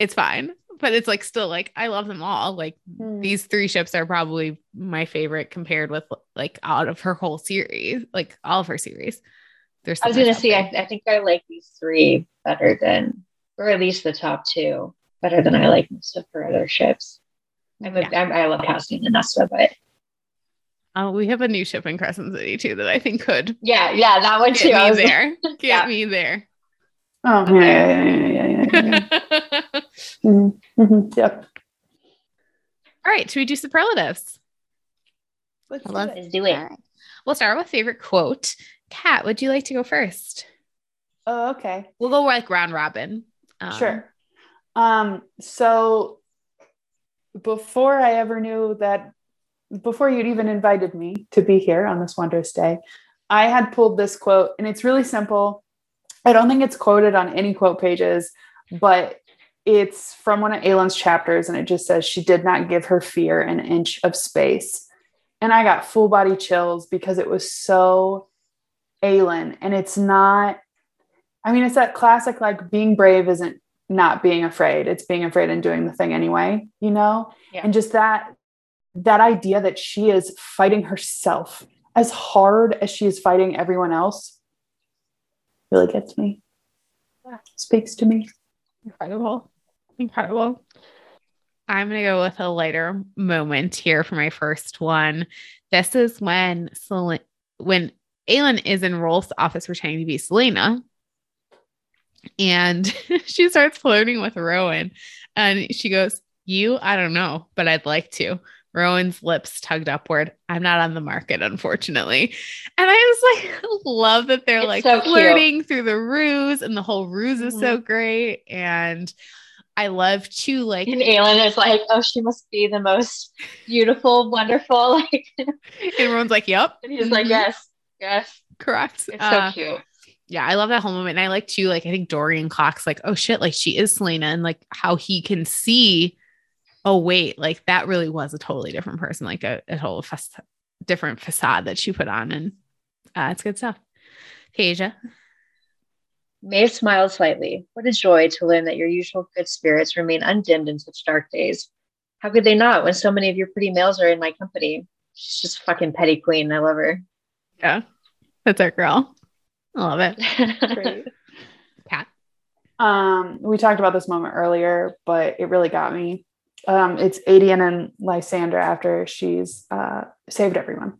It's fine, but it's like, still like, I love them all. Like these three ships are probably my favorite compared with like out of her whole series, like all of her series. There's I was going to say, I think I like these three better than, or at least the top two better than I like most of her other ships. I love Asterin and Nesta, but. We have a new ship in Crescent City too, that I think could. Yeah. That one too. Get me there. Oh, yeah. Yep. All right. Should we do superlatives? Let's do it. Right. We'll start with favorite quote. Kat, would you like to go first? Oh, okay. We'll go like round robin. Sure. So before I ever knew that, before you'd even invited me to be here on this wondrous day, I had pulled this quote and it's really simple. I don't think it's quoted on any quote pages, but it's from one of Aelin's chapters. And it just says, she did not give her fear an inch of space. And I got full body chills because it was so Aelin. And it's not, I mean, it's that classic, like being brave isn't not being afraid. It's being afraid and doing the thing anyway, you know, and just that idea that she is fighting herself as hard as she is fighting everyone else really gets me. Yeah. Speaks to me. Incredible. I'm going to go with a lighter moment here for my first one. This is when Aelin is in Rolf's office pretending to be Selena and she starts flirting with Rowan and she goes, I don't know, but I'd like to. Rowan's lips tugged upward. I'm not on the market, unfortunately. And I just like love that they're it's like so flirting cute. Through the ruse, and the whole ruse is so great. And I love to like. And Aelin is like, oh, she must be the most beautiful, wonderful. Like, and everyone's like, yep. And he's like, yes, correct. It's so cute. Yeah, I love that whole moment. And I like to like. I think Dorian clocks like, oh shit, like she is Selena, and like how he can see. Oh, wait, like that really was a totally different person, like a whole different facade that she put on. And it's good stuff. Tasia. Maeve smiled slightly. What a joy to learn that your usual good spirits remain undimmed in such dark days. How could they not when so many of your pretty males are in my company? She's just fucking petty queen. I love her. Yeah, that's our girl. I love it. Great. Kat. We talked about this moment earlier, but it really got me. It's Aedion and Lysandra after she's saved everyone.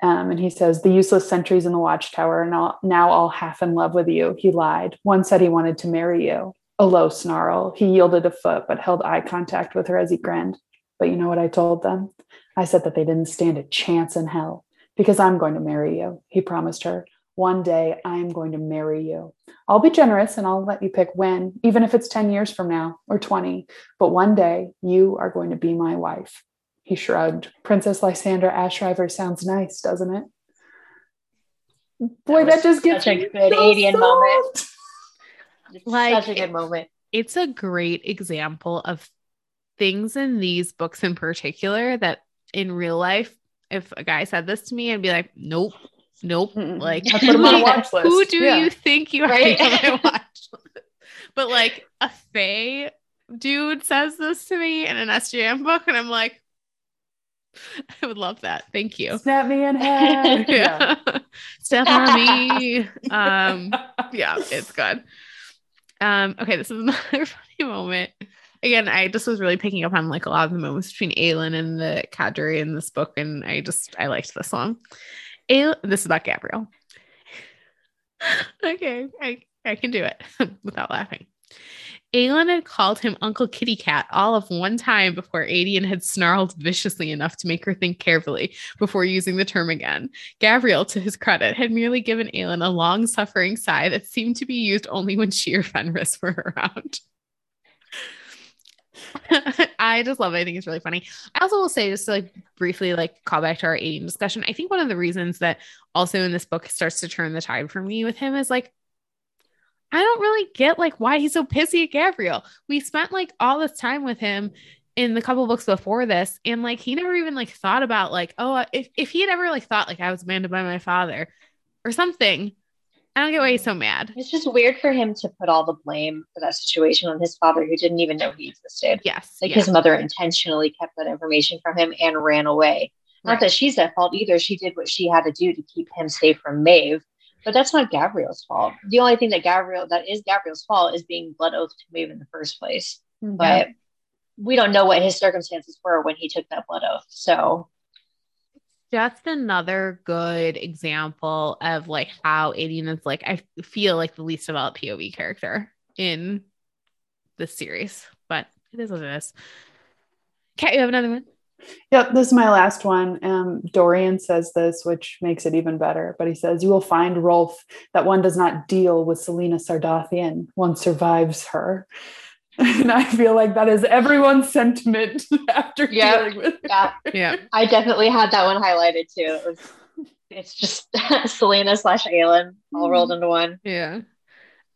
And he says, the useless sentries in the watchtower are now all half in love with you. He lied. One said he wanted to marry you. A low snarl. He yielded a foot, but held eye contact with her as he grinned. But you know what I told them? I said that they didn't stand a chance in hell because I'm going to marry you. He promised her. One day I'm going to marry you. I'll be generous and I'll let you pick when, even if it's 10 years from now or 20. But one day you are going to be my wife. He shrugged. Princess Lysandra Ashriver sounds nice, doesn't it? Boy, that just gives me a good Aedion moment. Like, such a good moment. It's a great example of things in these books in particular that in real life, if a guy said this to me, I'd be like, nope. Like, I put him on a watch list. Who do you think you are on my watch list? But like a fae dude says this to me in an SJM book, and I'm like, I would love that. Thank you. Snap me in half. Yeah. Step on me. Yeah, it's good. Okay, this is another funny moment. Again, I just was really picking up on like a lot of the moments between Aelin and the cadre in this book, and I liked this one. This is about Gabriel. Okay, I can do it without laughing. Aelin had called him Uncle Kitty Cat all of one time before Aedion had snarled viciously enough to make her think carefully before using the term again. Gabriel, to his credit, had merely given Aelin a long-suffering sigh that seemed to be used only when she or Fenris were around. I just love it. I think it's really funny. I also will say, just to like briefly like call back to our Aedion discussion, I think one of the reasons that also in this book starts to turn the tide for me with him is like, I don't really get like why he's so pissy at Gabriel. We spent like all this time with him in the couple books before this, and like he never even like thought about like, oh, if he had ever like thought like I was abandoned by my father or something. I don't get why he's so mad. It's just weird for him to put all the blame for that situation on his father, who didn't even know he existed. Yes. Like his mother intentionally kept that information from him and ran away. Right. Not that she's at fault either. She did what she had to do to keep him safe from Maeve. But that's not Gabriel's fault. The only thing that is Gabriel's fault is being blood oathed to Maeve in the first place. Mm-hmm. But we don't know what his circumstances were when he took that blood oath. So just another good example of like how Aedion is like, I feel like the least developed POV character in this series, but it is what it is. Kat, you have another one? Yep, this is my last one. Dorian says this, which makes it even better, but he says, you will find, Rolf, that one does not deal with Selena Sardathian. One survives her. And I feel like that is everyone's sentiment after dealing with her. Yeah, I definitely had that one highlighted too. It's just Selena / Aelin all rolled into one. Yeah.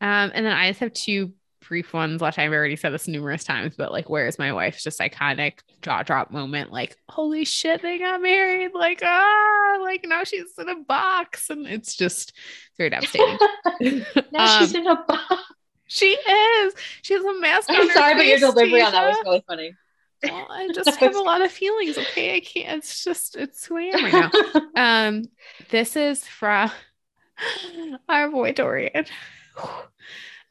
And then I just have two brief ones. Last time, I've already said this numerous times, but like, where is my wife? Just iconic jaw drop moment. Like, holy shit, they got married. Like, like now she's in a box, and it's just very devastating. Now she's in a box. She is. She has a mask on. I'm sorry, but your delivery on that was really funny. Well, I just have a lot of feelings. Okay, I can't. It's just who I am right now. This is from our boy Dorian.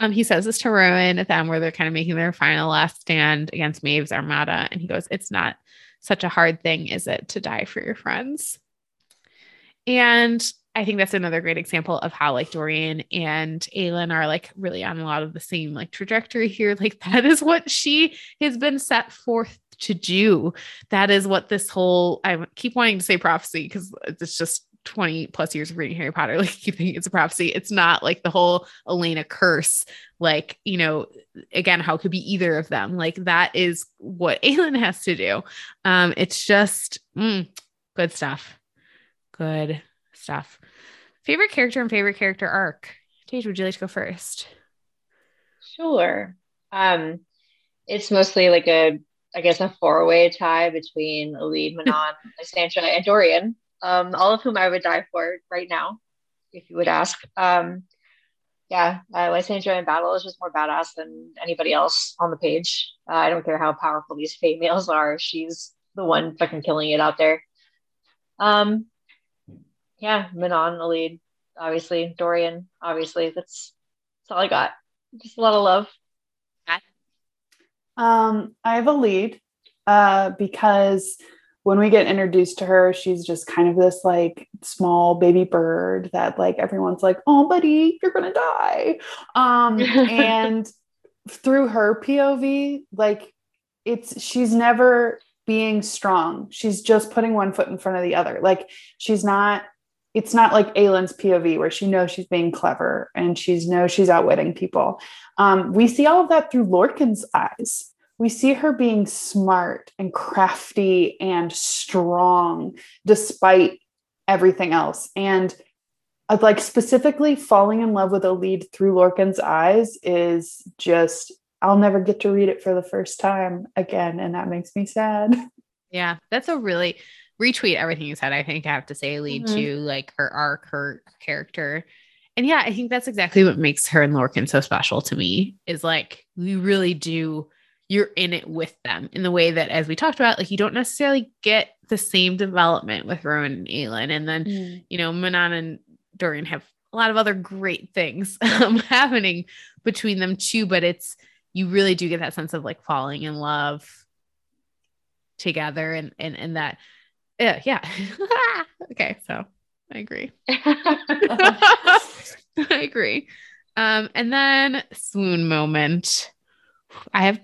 He says this to Rowan at the end where they're kind of making their final last stand against Maeve's armada. And he goes, it's not such a hard thing, is it, to die for your friends? And I think that's another great example of how like Dorian and Aelin are like really on a lot of the same like trajectory here. Like that is what she has been set forth to do. That is what this whole, I keep wanting to say prophecy because it's just 20 plus years of reading Harry Potter, like you think it's a prophecy. It's not like the whole Elena curse, like, you know, again, how it could be either of them. Like that is what Aelin has to do. It's just good stuff. Good stuff. Favorite character and favorite character arc. Tage, would you like to go first? Sure. It's mostly like a four-way tie between Elide, Manon, Lysandra, and Dorian. All of whom I would die for right now, if you would ask. yeah, Lysandra in battle is just more badass than anybody else on the page. I don't care how powerful these females are. She's the one fucking killing it out there. Yeah, Manon, Elide, obviously. Dorian, obviously. That's all I got. Just a lot of love. I have Elide because when we get introduced to her, she's just kind of this like small baby bird that like everyone's like, oh, buddy, you're going to die. And through her POV, like she's never being strong. She's just putting one foot in front of the other. Like it's not like Aelin's POV where she knows she's being clever and she's outwitting people. We see all of that through Lorcan's eyes. We see her being smart and crafty and strong despite everything else. And like specifically falling in love with Elide through Lorcan's eyes is just, I'll never get to read it for the first time again. And that makes me sad. Yeah. That's a really retweet everything you said. I think I have to say Elide to like her arc, her character. And yeah, I think that's exactly what makes her and Lorcan so special to me is like, we really do. You're in it with them in the way that, as we talked about, like you don't necessarily get the same development with Rowan and Aelin. And then, you know, Manon and Dorian have a lot of other great things happening between them too, but you really do get that sense of like falling in love together and that. Yeah. Okay. So I agree. I agree. And then swoon moment. I have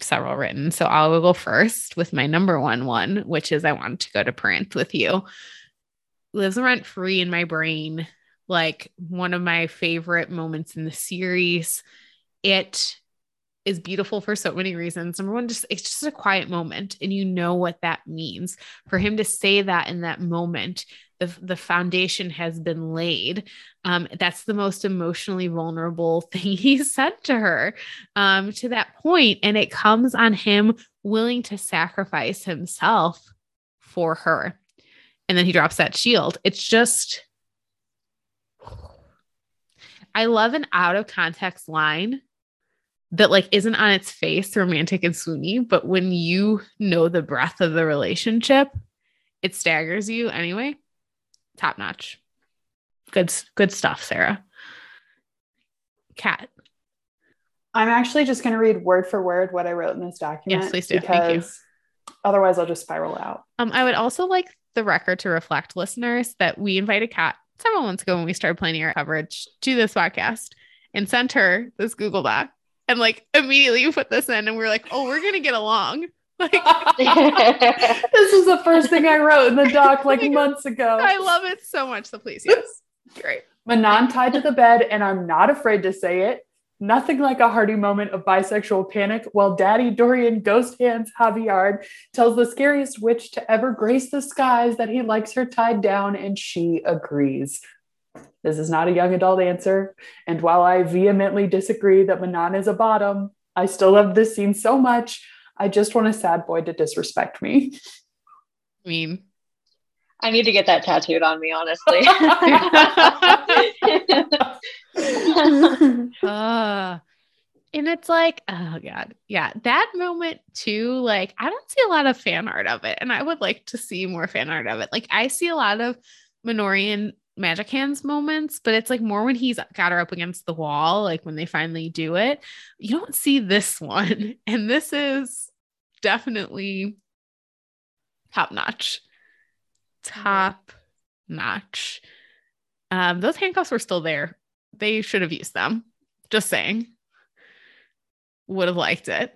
several written, so I'll go first with my number one, which is I wanted to go to Prince with you. Lives rent free in my brain, like one of my favorite moments in the series. It is beautiful for so many reasons. Number one, it's just a quiet moment, and you know what that means. For him to say that in that moment, the foundation has been laid. That's the most emotionally vulnerable thing he said to her to that point. And it comes on him willing to sacrifice himself for her. And then he drops that shield. It's just, I love an out of context line that like isn't on its face romantic and swoony, but when you know the breadth of the relationship, it staggers you anyway. Top notch. Good stuff, Sarah. Kat. I'm actually just going to read word for word what I wrote in this document. Yes, please do. Thank you. Otherwise I'll just spiral out. I would also like the record to reflect, listeners, that we invited Kat several months ago when we started planning our coverage to this podcast and sent her this Google Doc. And like immediately you put this in and we're like, oh, we're going to get along. Like this is the first thing I wrote in the doc like months ago. I love it so much. So please, yes. Great. Manon tied to the bed and I'm not afraid to say it. Nothing like a hearty moment of bisexual panic while Daddy Dorian Ghost Hands Javiard tells the scariest witch to ever grace the skies that he likes her tied down and she agrees. This is not a young adult answer. And while I vehemently disagree that Manon is a bottom, I still love this scene so much. I just want a sad boy to disrespect me. I mean, I need to get that tattooed on me, honestly. And it's like, oh God. Yeah. That moment too, like, I don't see a lot of fan art of it. And I would like to see more fan art of it. Like I see a lot of Minorian magic hands moments, but it's like more when he's got her up against the wall, like when they finally do it. You don't see this one, and this is definitely top notch. Those handcuffs were still there. They should have used them, just saying. Would have liked it.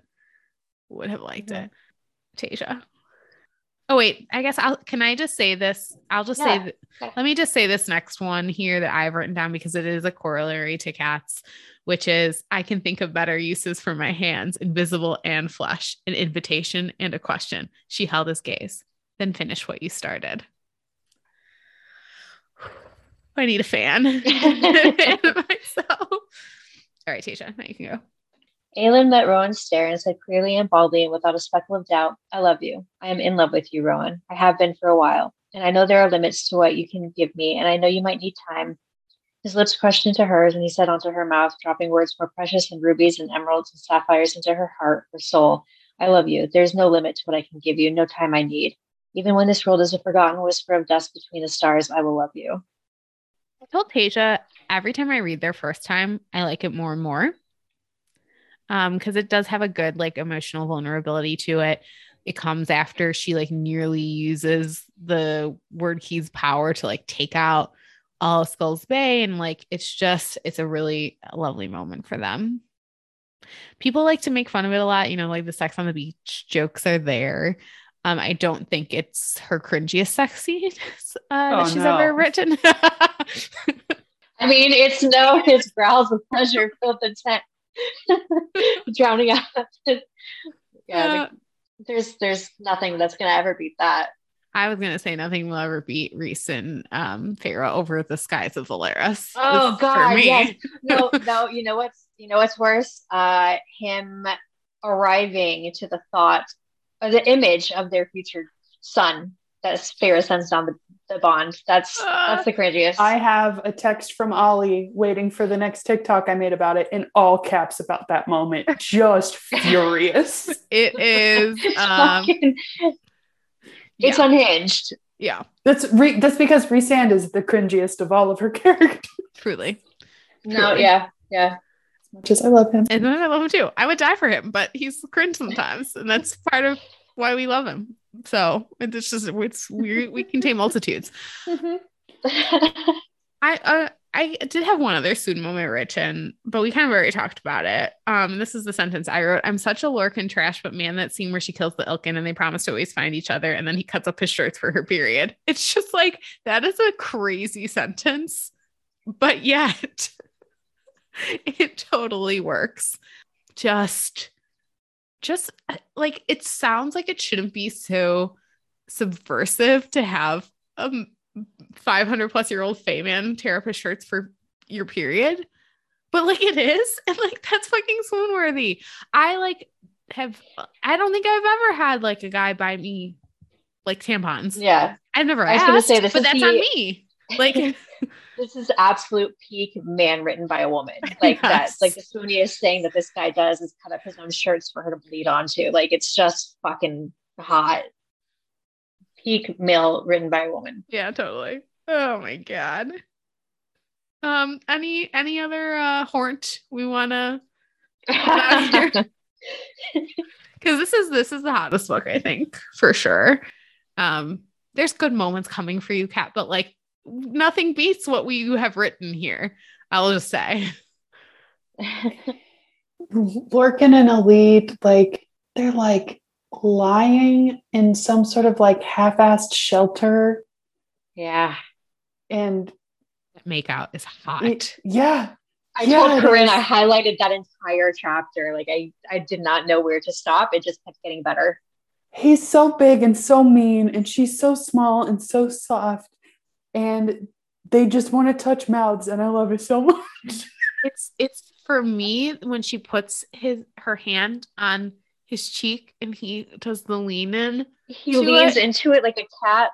Tasia. Oh, wait, I guess let me just say this next one here that I've written down because it is a corollary to Kat's, which is I can think of better uses for my hands, invisible and flesh, an invitation and a question. She held his gaze, then finish what you started. I need a fan. Myself. All right, Tasia, now you can go. Aelin met Rowan's stare and said clearly and baldly and without a speckle of doubt, I love you. I am in love with you, Rowan. I have been for a while. And I know there are limits to what you can give me. And I know you might need time His lips crushed into hers, and he said onto her mouth, dropping words more precious than rubies and emeralds and sapphires into her heart, her soul. I love you. There is no limit to what I can give you, no time I need. Even when this world is a forgotten whisper of dust between the stars, I will love you. I told Tasia, every time I read their first time, I like it more and more. Because it does have a good, like, emotional vulnerability to it. It comes after she, like, nearly uses the word key's power to, like, take out all of Skull's Bay. And, like, it's just, it's a really lovely moment for them. People like to make fun of it a lot. You know, like, the sex on the beach jokes are there. I don't think it's her cringiest sex scene that she's ever written. I mean, it's no, his growls of pleasure filled the tent, drowning out. Yeah. There's nothing that's going to ever beat that. I was going to say nothing will ever beat Rhys and Feyre over the skies of Valeris. Oh, God, for me. Yes. No, you know what's worse? Him arriving to the thought or the image of their future son that Feyre sends down the bond. That's the cringiest. I have a text from Ollie waiting for the next TikTok I made about it in all caps about that moment. Just furious. It is. It's unhinged. Yeah. That's because Rhysand is the cringiest of all of her characters. Truly. No, yeah. As much as I love him. And then I love him too. I would die for him, but he's cringe sometimes. And that's part of why we love him. So it's just, it's weird. We contain multitudes. Mm-hmm. I did have one other student moment written, but we kind of already talked about it. This is the sentence I wrote. I'm such a Lorcan trash, but man, that scene where she kills the Ilkin and they promise to always find each other. And then he cuts up his shirts for her period. It's just like, that is a crazy sentence, but yet it totally works. Just like, it sounds like it shouldn't be so subversive to have 500+ year old Fae man tear up his shirts for your period, but like it is, and like that's fucking swoon worthy. I don't think I've ever had like a guy buy me like tampons. Yeah, I've never. I was going to say this, but that's on me. Like this is absolute peak man written by a woman. Like yes. That's like the swooniest thing that this guy does is cut up his own shirts for her to bleed onto. Like it's just fucking hot. Peak male written by a woman. Yeah, totally. Oh my God. Any other haunt we want to? Because this is the hottest book, I think, for sure. There's good moments coming for you, Kat, but like nothing beats what we have written here. I'll just say, Lorcan and Elide, like they're like. Lying in some sort of like half-assed shelter. Yeah. And that makeout is hot. I told Corinne I highlighted that entire chapter. Like I did not know where to stop. It just kept getting better. He's so big and so mean, and she's so small and so soft. And they just want to touch mouths, and I love it so much. It's for me when she puts her hand on his cheek and he does the lean in. He leans into it like a cat.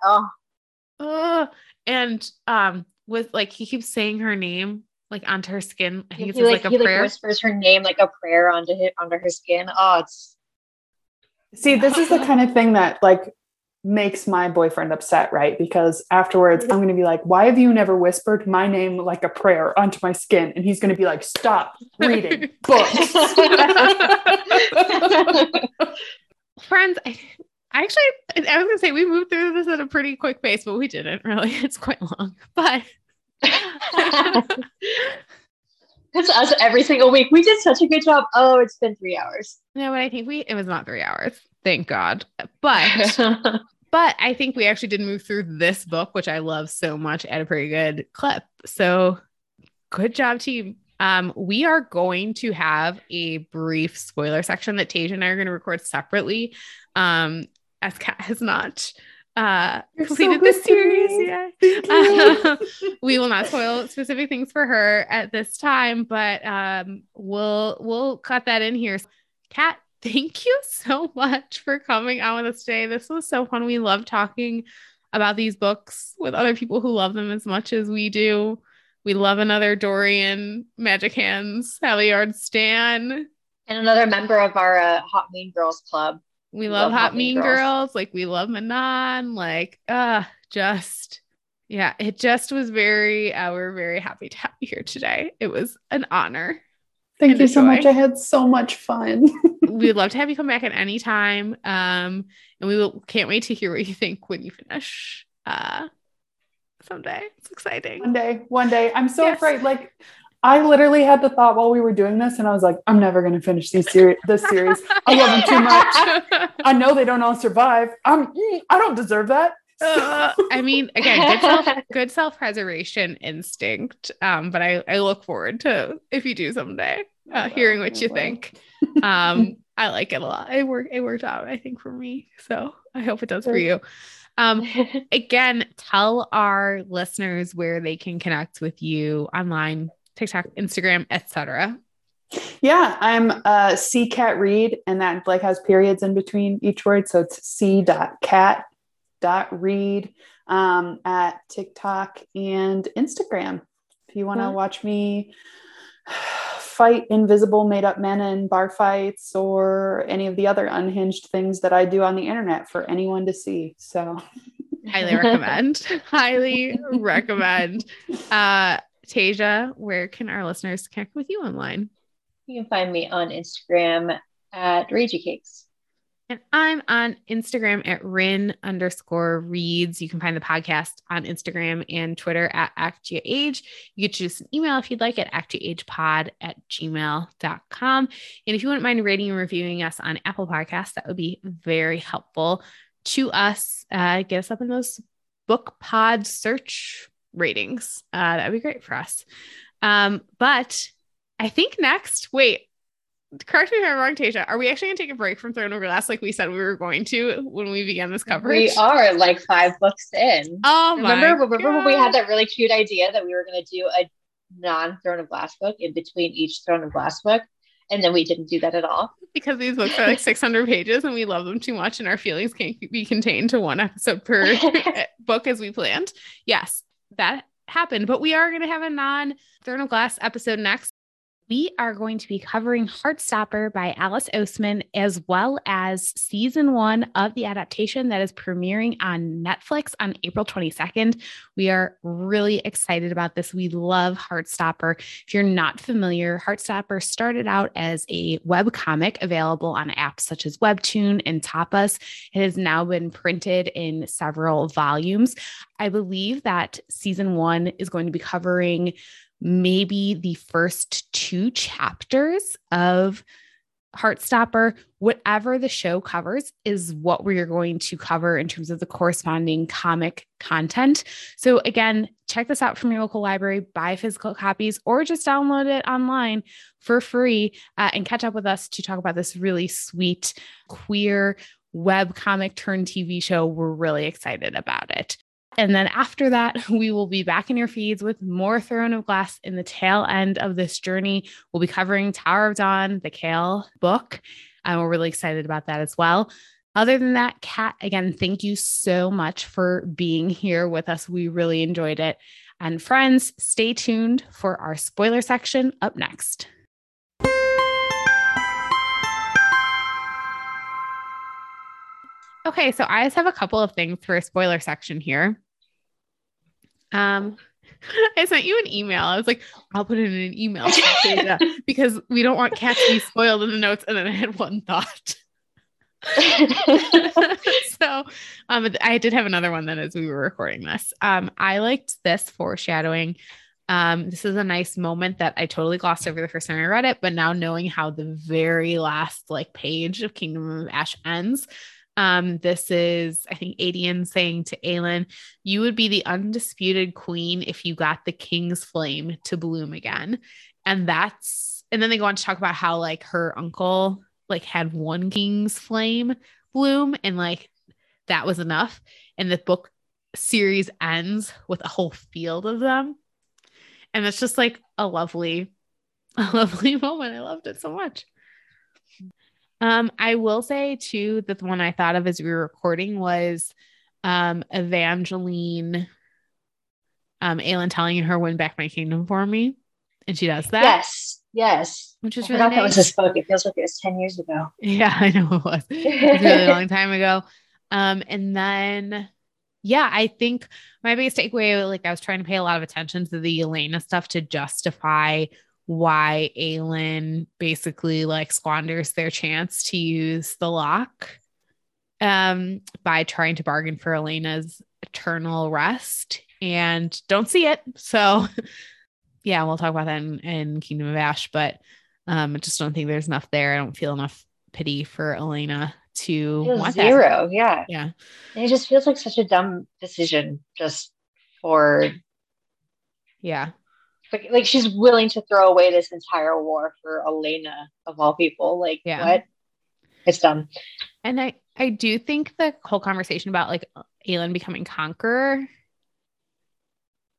Oh, and with like he keeps saying her name like onto her skin. I think it's like a prayer. He whispers her name like a prayer onto her skin. See, this is the kind of thing that like makes my boyfriend upset, right? Because afterwards I'm gonna be like, why have you never whispered my name like a prayer onto my skin? And he's gonna be like, stop reading books. Friends, I actually I was gonna say we moved through this at a pretty quick pace, but we didn't really. It's quite long, but that's us every single week. We did such a good job. Oh, it's been 3 hours. No, but I think it was not 3 hours. Thank God. But I think we actually did move through this book, which I love so much, at a pretty good clip. So good job, team. We are going to have a brief spoiler section that Tasia and I are going to record separately. As Kat has not completed this series yet. We will not spoil specific things for her at this time, but we'll cut that in here. Kat, thank you so much for coming on with us today. This was so fun. We love talking about these books with other people who love them as much as we do. We love another Dorian Magic Hands Halliard stan. And another member of our Hot Mean Girls Club. We love Hot Mean Girls. Like, we love Manon. Like, it just was we're very happy to have you here today. It was an honor. Thank you so much. I had so much fun. We'd love to have you come back at any time. And we can't wait to hear what you think when you finish someday. It's exciting. One day. I'm so afraid. Like, I literally had the thought while we were doing this, and I was like, I'm never going to finish this series. I love them too much. I know they don't all survive. I don't deserve that. I mean, again, good self-preservation instinct. But I look forward to, if you do someday, hearing what you think. I like it a lot. It worked out, I think, for me. So I hope it does for you. Again, tell our listeners where they can connect with you online, TikTok, Instagram, etc. Yeah, I'm C.Cat Reed, and that like has periods in between each word, so it's c.cat.reed at TikTok and Instagram. If you want to watch me fight invisible made-up men in bar fights or any of the other unhinged things that I do on the internet for anyone to see. So highly recommend. Tasia, where can our listeners connect with you online? You can find me on Instagram at RageyCakes. And I'm on Instagram at Rin_reads. You can find the podcast on Instagram and Twitter at ActYourAge. You can choose an email if you'd like at actyouragepod@gmail.com. And if you wouldn't mind rating and reviewing us on Apple Podcasts, that would be very helpful to us. Get us up in those book pod search ratings. That'd be great for us. But I think correct me if I'm wrong, Tasia. Are we actually going to take a break from Throne of Glass like we said we were going to when we began this coverage? We are like 5 books in. Oh, remember when we had that really cute idea that we were going to do a non-Throne of Glass book in between each Throne of Glass book? And then we didn't do that at all. Because these books are like 600 pages and we love them too much and our feelings can't be contained to one episode per book as we planned. Yes, that happened. But we are going to have a non-Throne of Glass episode next. We are going to be covering Heartstopper by Alice Oseman, as well as season 1 of the adaptation that is premiering on Netflix on April 22nd. We are really excited about this. We love Heartstopper. If you're not familiar, Heartstopper started out as a webcomic available on apps such as Webtoon and Tapas. It has now been printed in several volumes. I believe that season 1 is going to be covering maybe the first 2 chapters of Heartstopper. Whatever the show covers is what we are going to cover in terms of the corresponding comic content. So again, check this out from your local library, buy physical copies, or just download it online for free and catch up with us to talk about this really sweet, queer webcomic turned TV show. We're really excited about it. And then after that, we will be back in your feeds with more Throne of Glass in the tail end of this journey. We'll be covering Tower of Dawn, the Kale book. We're really excited about that as well. Other than that, Kat, again, thank you so much for being here with us. We really enjoyed it. And friends, stay tuned for our spoiler section up next. Okay, so I just have a couple of things for a spoiler section here. I sent you an email. I was like, I'll put it in an email because we don't want Kat to be spoiled in the notes. And then I had one thought. So I did have another one then as we were recording this. I liked this foreshadowing. This is a nice moment that I totally glossed over the first time I read it, but now knowing how the very last like page of Kingdom of Ash ends, this is, I think, Aedion saying to Aelin, you would be the undisputed queen if you got the king's flame to bloom again. And then they go on to talk about how like her uncle like had one king's flame bloom and like that was enough. And the book series ends with a whole field of them. And it's just like a lovely moment. I loved it so much. I will say too that the one I thought of as we were recording was Evangeline Aelin telling her win back my kingdom for me, and she does that. Yes. Which is really nice. That was his book. It feels like it was 10 years ago. Yeah, I know it was. It was a really long time ago. And then, yeah, I think my biggest takeaway, like I was trying to pay a lot of attention to the Elena stuff to justify why Aelin basically like squanders their chance to use the lock by trying to bargain for Elena's eternal rest and don't see it. So yeah, we'll talk about that in Kingdom of Ash, but I just don't think there's enough there. I don't feel enough pity for Elena to want zero. That. Yeah. And it just feels like such a dumb decision just for. Yeah. Like she's willing to throw away this entire war for Elena of all people. Like what? It's dumb. And I do think the whole conversation about like Aelin becoming conqueror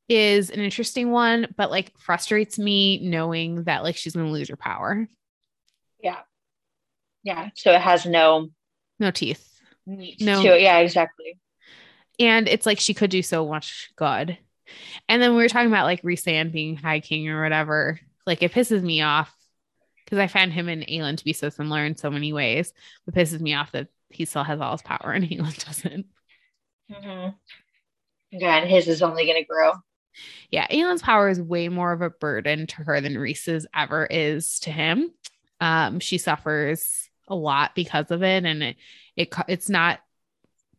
is an interesting one, but like frustrates me knowing that like she's going to lose her power. Yeah. So it has no teeth. No. To it. Yeah, exactly. And it's like, she could do so much good. And then we were talking about like Rhysand being High King or whatever. Like it pisses me off because I find him and Aelin to be so similar in so many ways. It pisses me off that he still has all his power and Aelin doesn't. Mm-hmm. God, his is only going to grow. Yeah, Aelin's power is way more of a burden to her than Rhys's ever is to him. She suffers a lot because of it, and it's not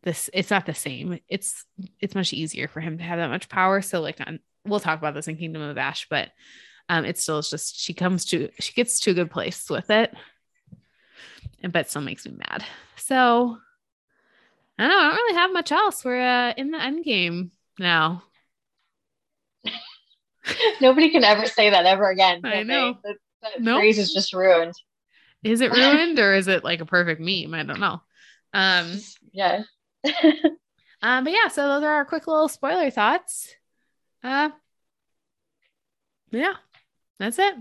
the same. It's much easier for him to have that much power. So like, we'll talk about this in Kingdom of Ash, but it's still just she gets to a good place with it, and but still makes me mad. So I don't know. I don't really have much else. We're in the end game now. Nobody can ever say that ever again. I know. That phrase is just ruined. Is it ruined or is it like a perfect meme? I don't know. Yeah. But yeah, so those are our quick little spoiler thoughts. Yeah, that's it.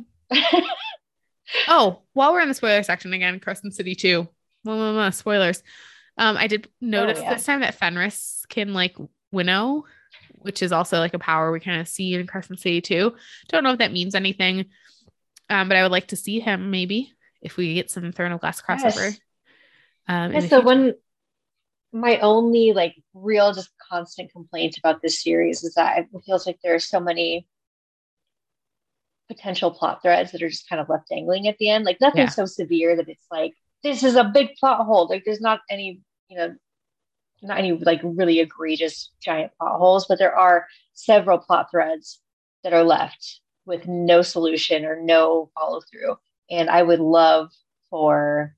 Oh, while we're in the spoiler section again, Crescent City 2. Spoilers. I did notice this time that Fenris can like winnow, which is also like a power we kind of see in Crescent City 2. Don't know if that means anything. But I would like to see him maybe if we get some Throne of Glass crossover. Yes. That's the one. My only like real just constant complaint about this series is that it feels like there are so many potential plot threads that are just kind of left dangling at the end. Like nothing so severe that it's like, this is a big plot hole. Like there's not any, not any like really egregious giant plot holes, but there are several plot threads that are left with no solution or no follow through. And I would love for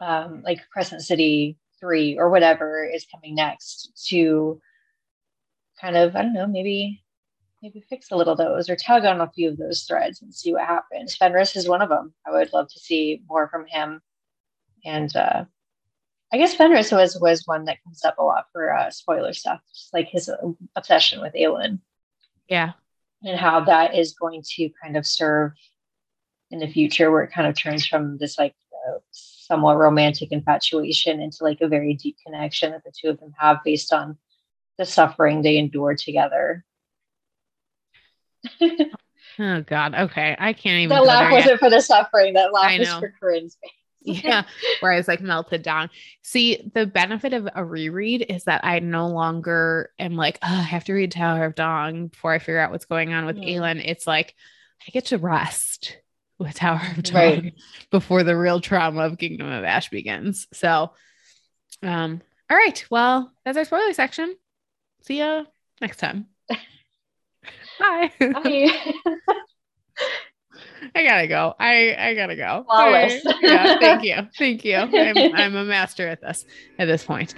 like Crescent City 3 or whatever is coming next to kind of, I don't know, maybe fix a little of those or tug on a few of those threads and see what happens. Fenris is one of them. I would love to see more from him. And I guess Fenris was one that comes up a lot for spoiler stuff, just like his obsession with Aelin. Yeah. And how that is going to kind of serve in the future where it kind of turns from this like somewhat romantic infatuation into like a very deep connection that the two of them have based on the suffering they endure together. Oh God. Okay. I can't even. That laugh wasn't for the suffering. That laugh is for Corinne's face. Yeah. Where I was like melted down. See, the benefit of a reread is that I no longer am like, oh, I have to read Tower of Dawn before I figure out what's going on with Aelin. It's like, I get to rest with Tower of Dawn before the real trauma of Kingdom of Ash begins. So, all right. Well, that's our spoiler section. See ya next time. Bye. Bye. I gotta go. Flawless. Yeah, thank you. I'm a master at this point.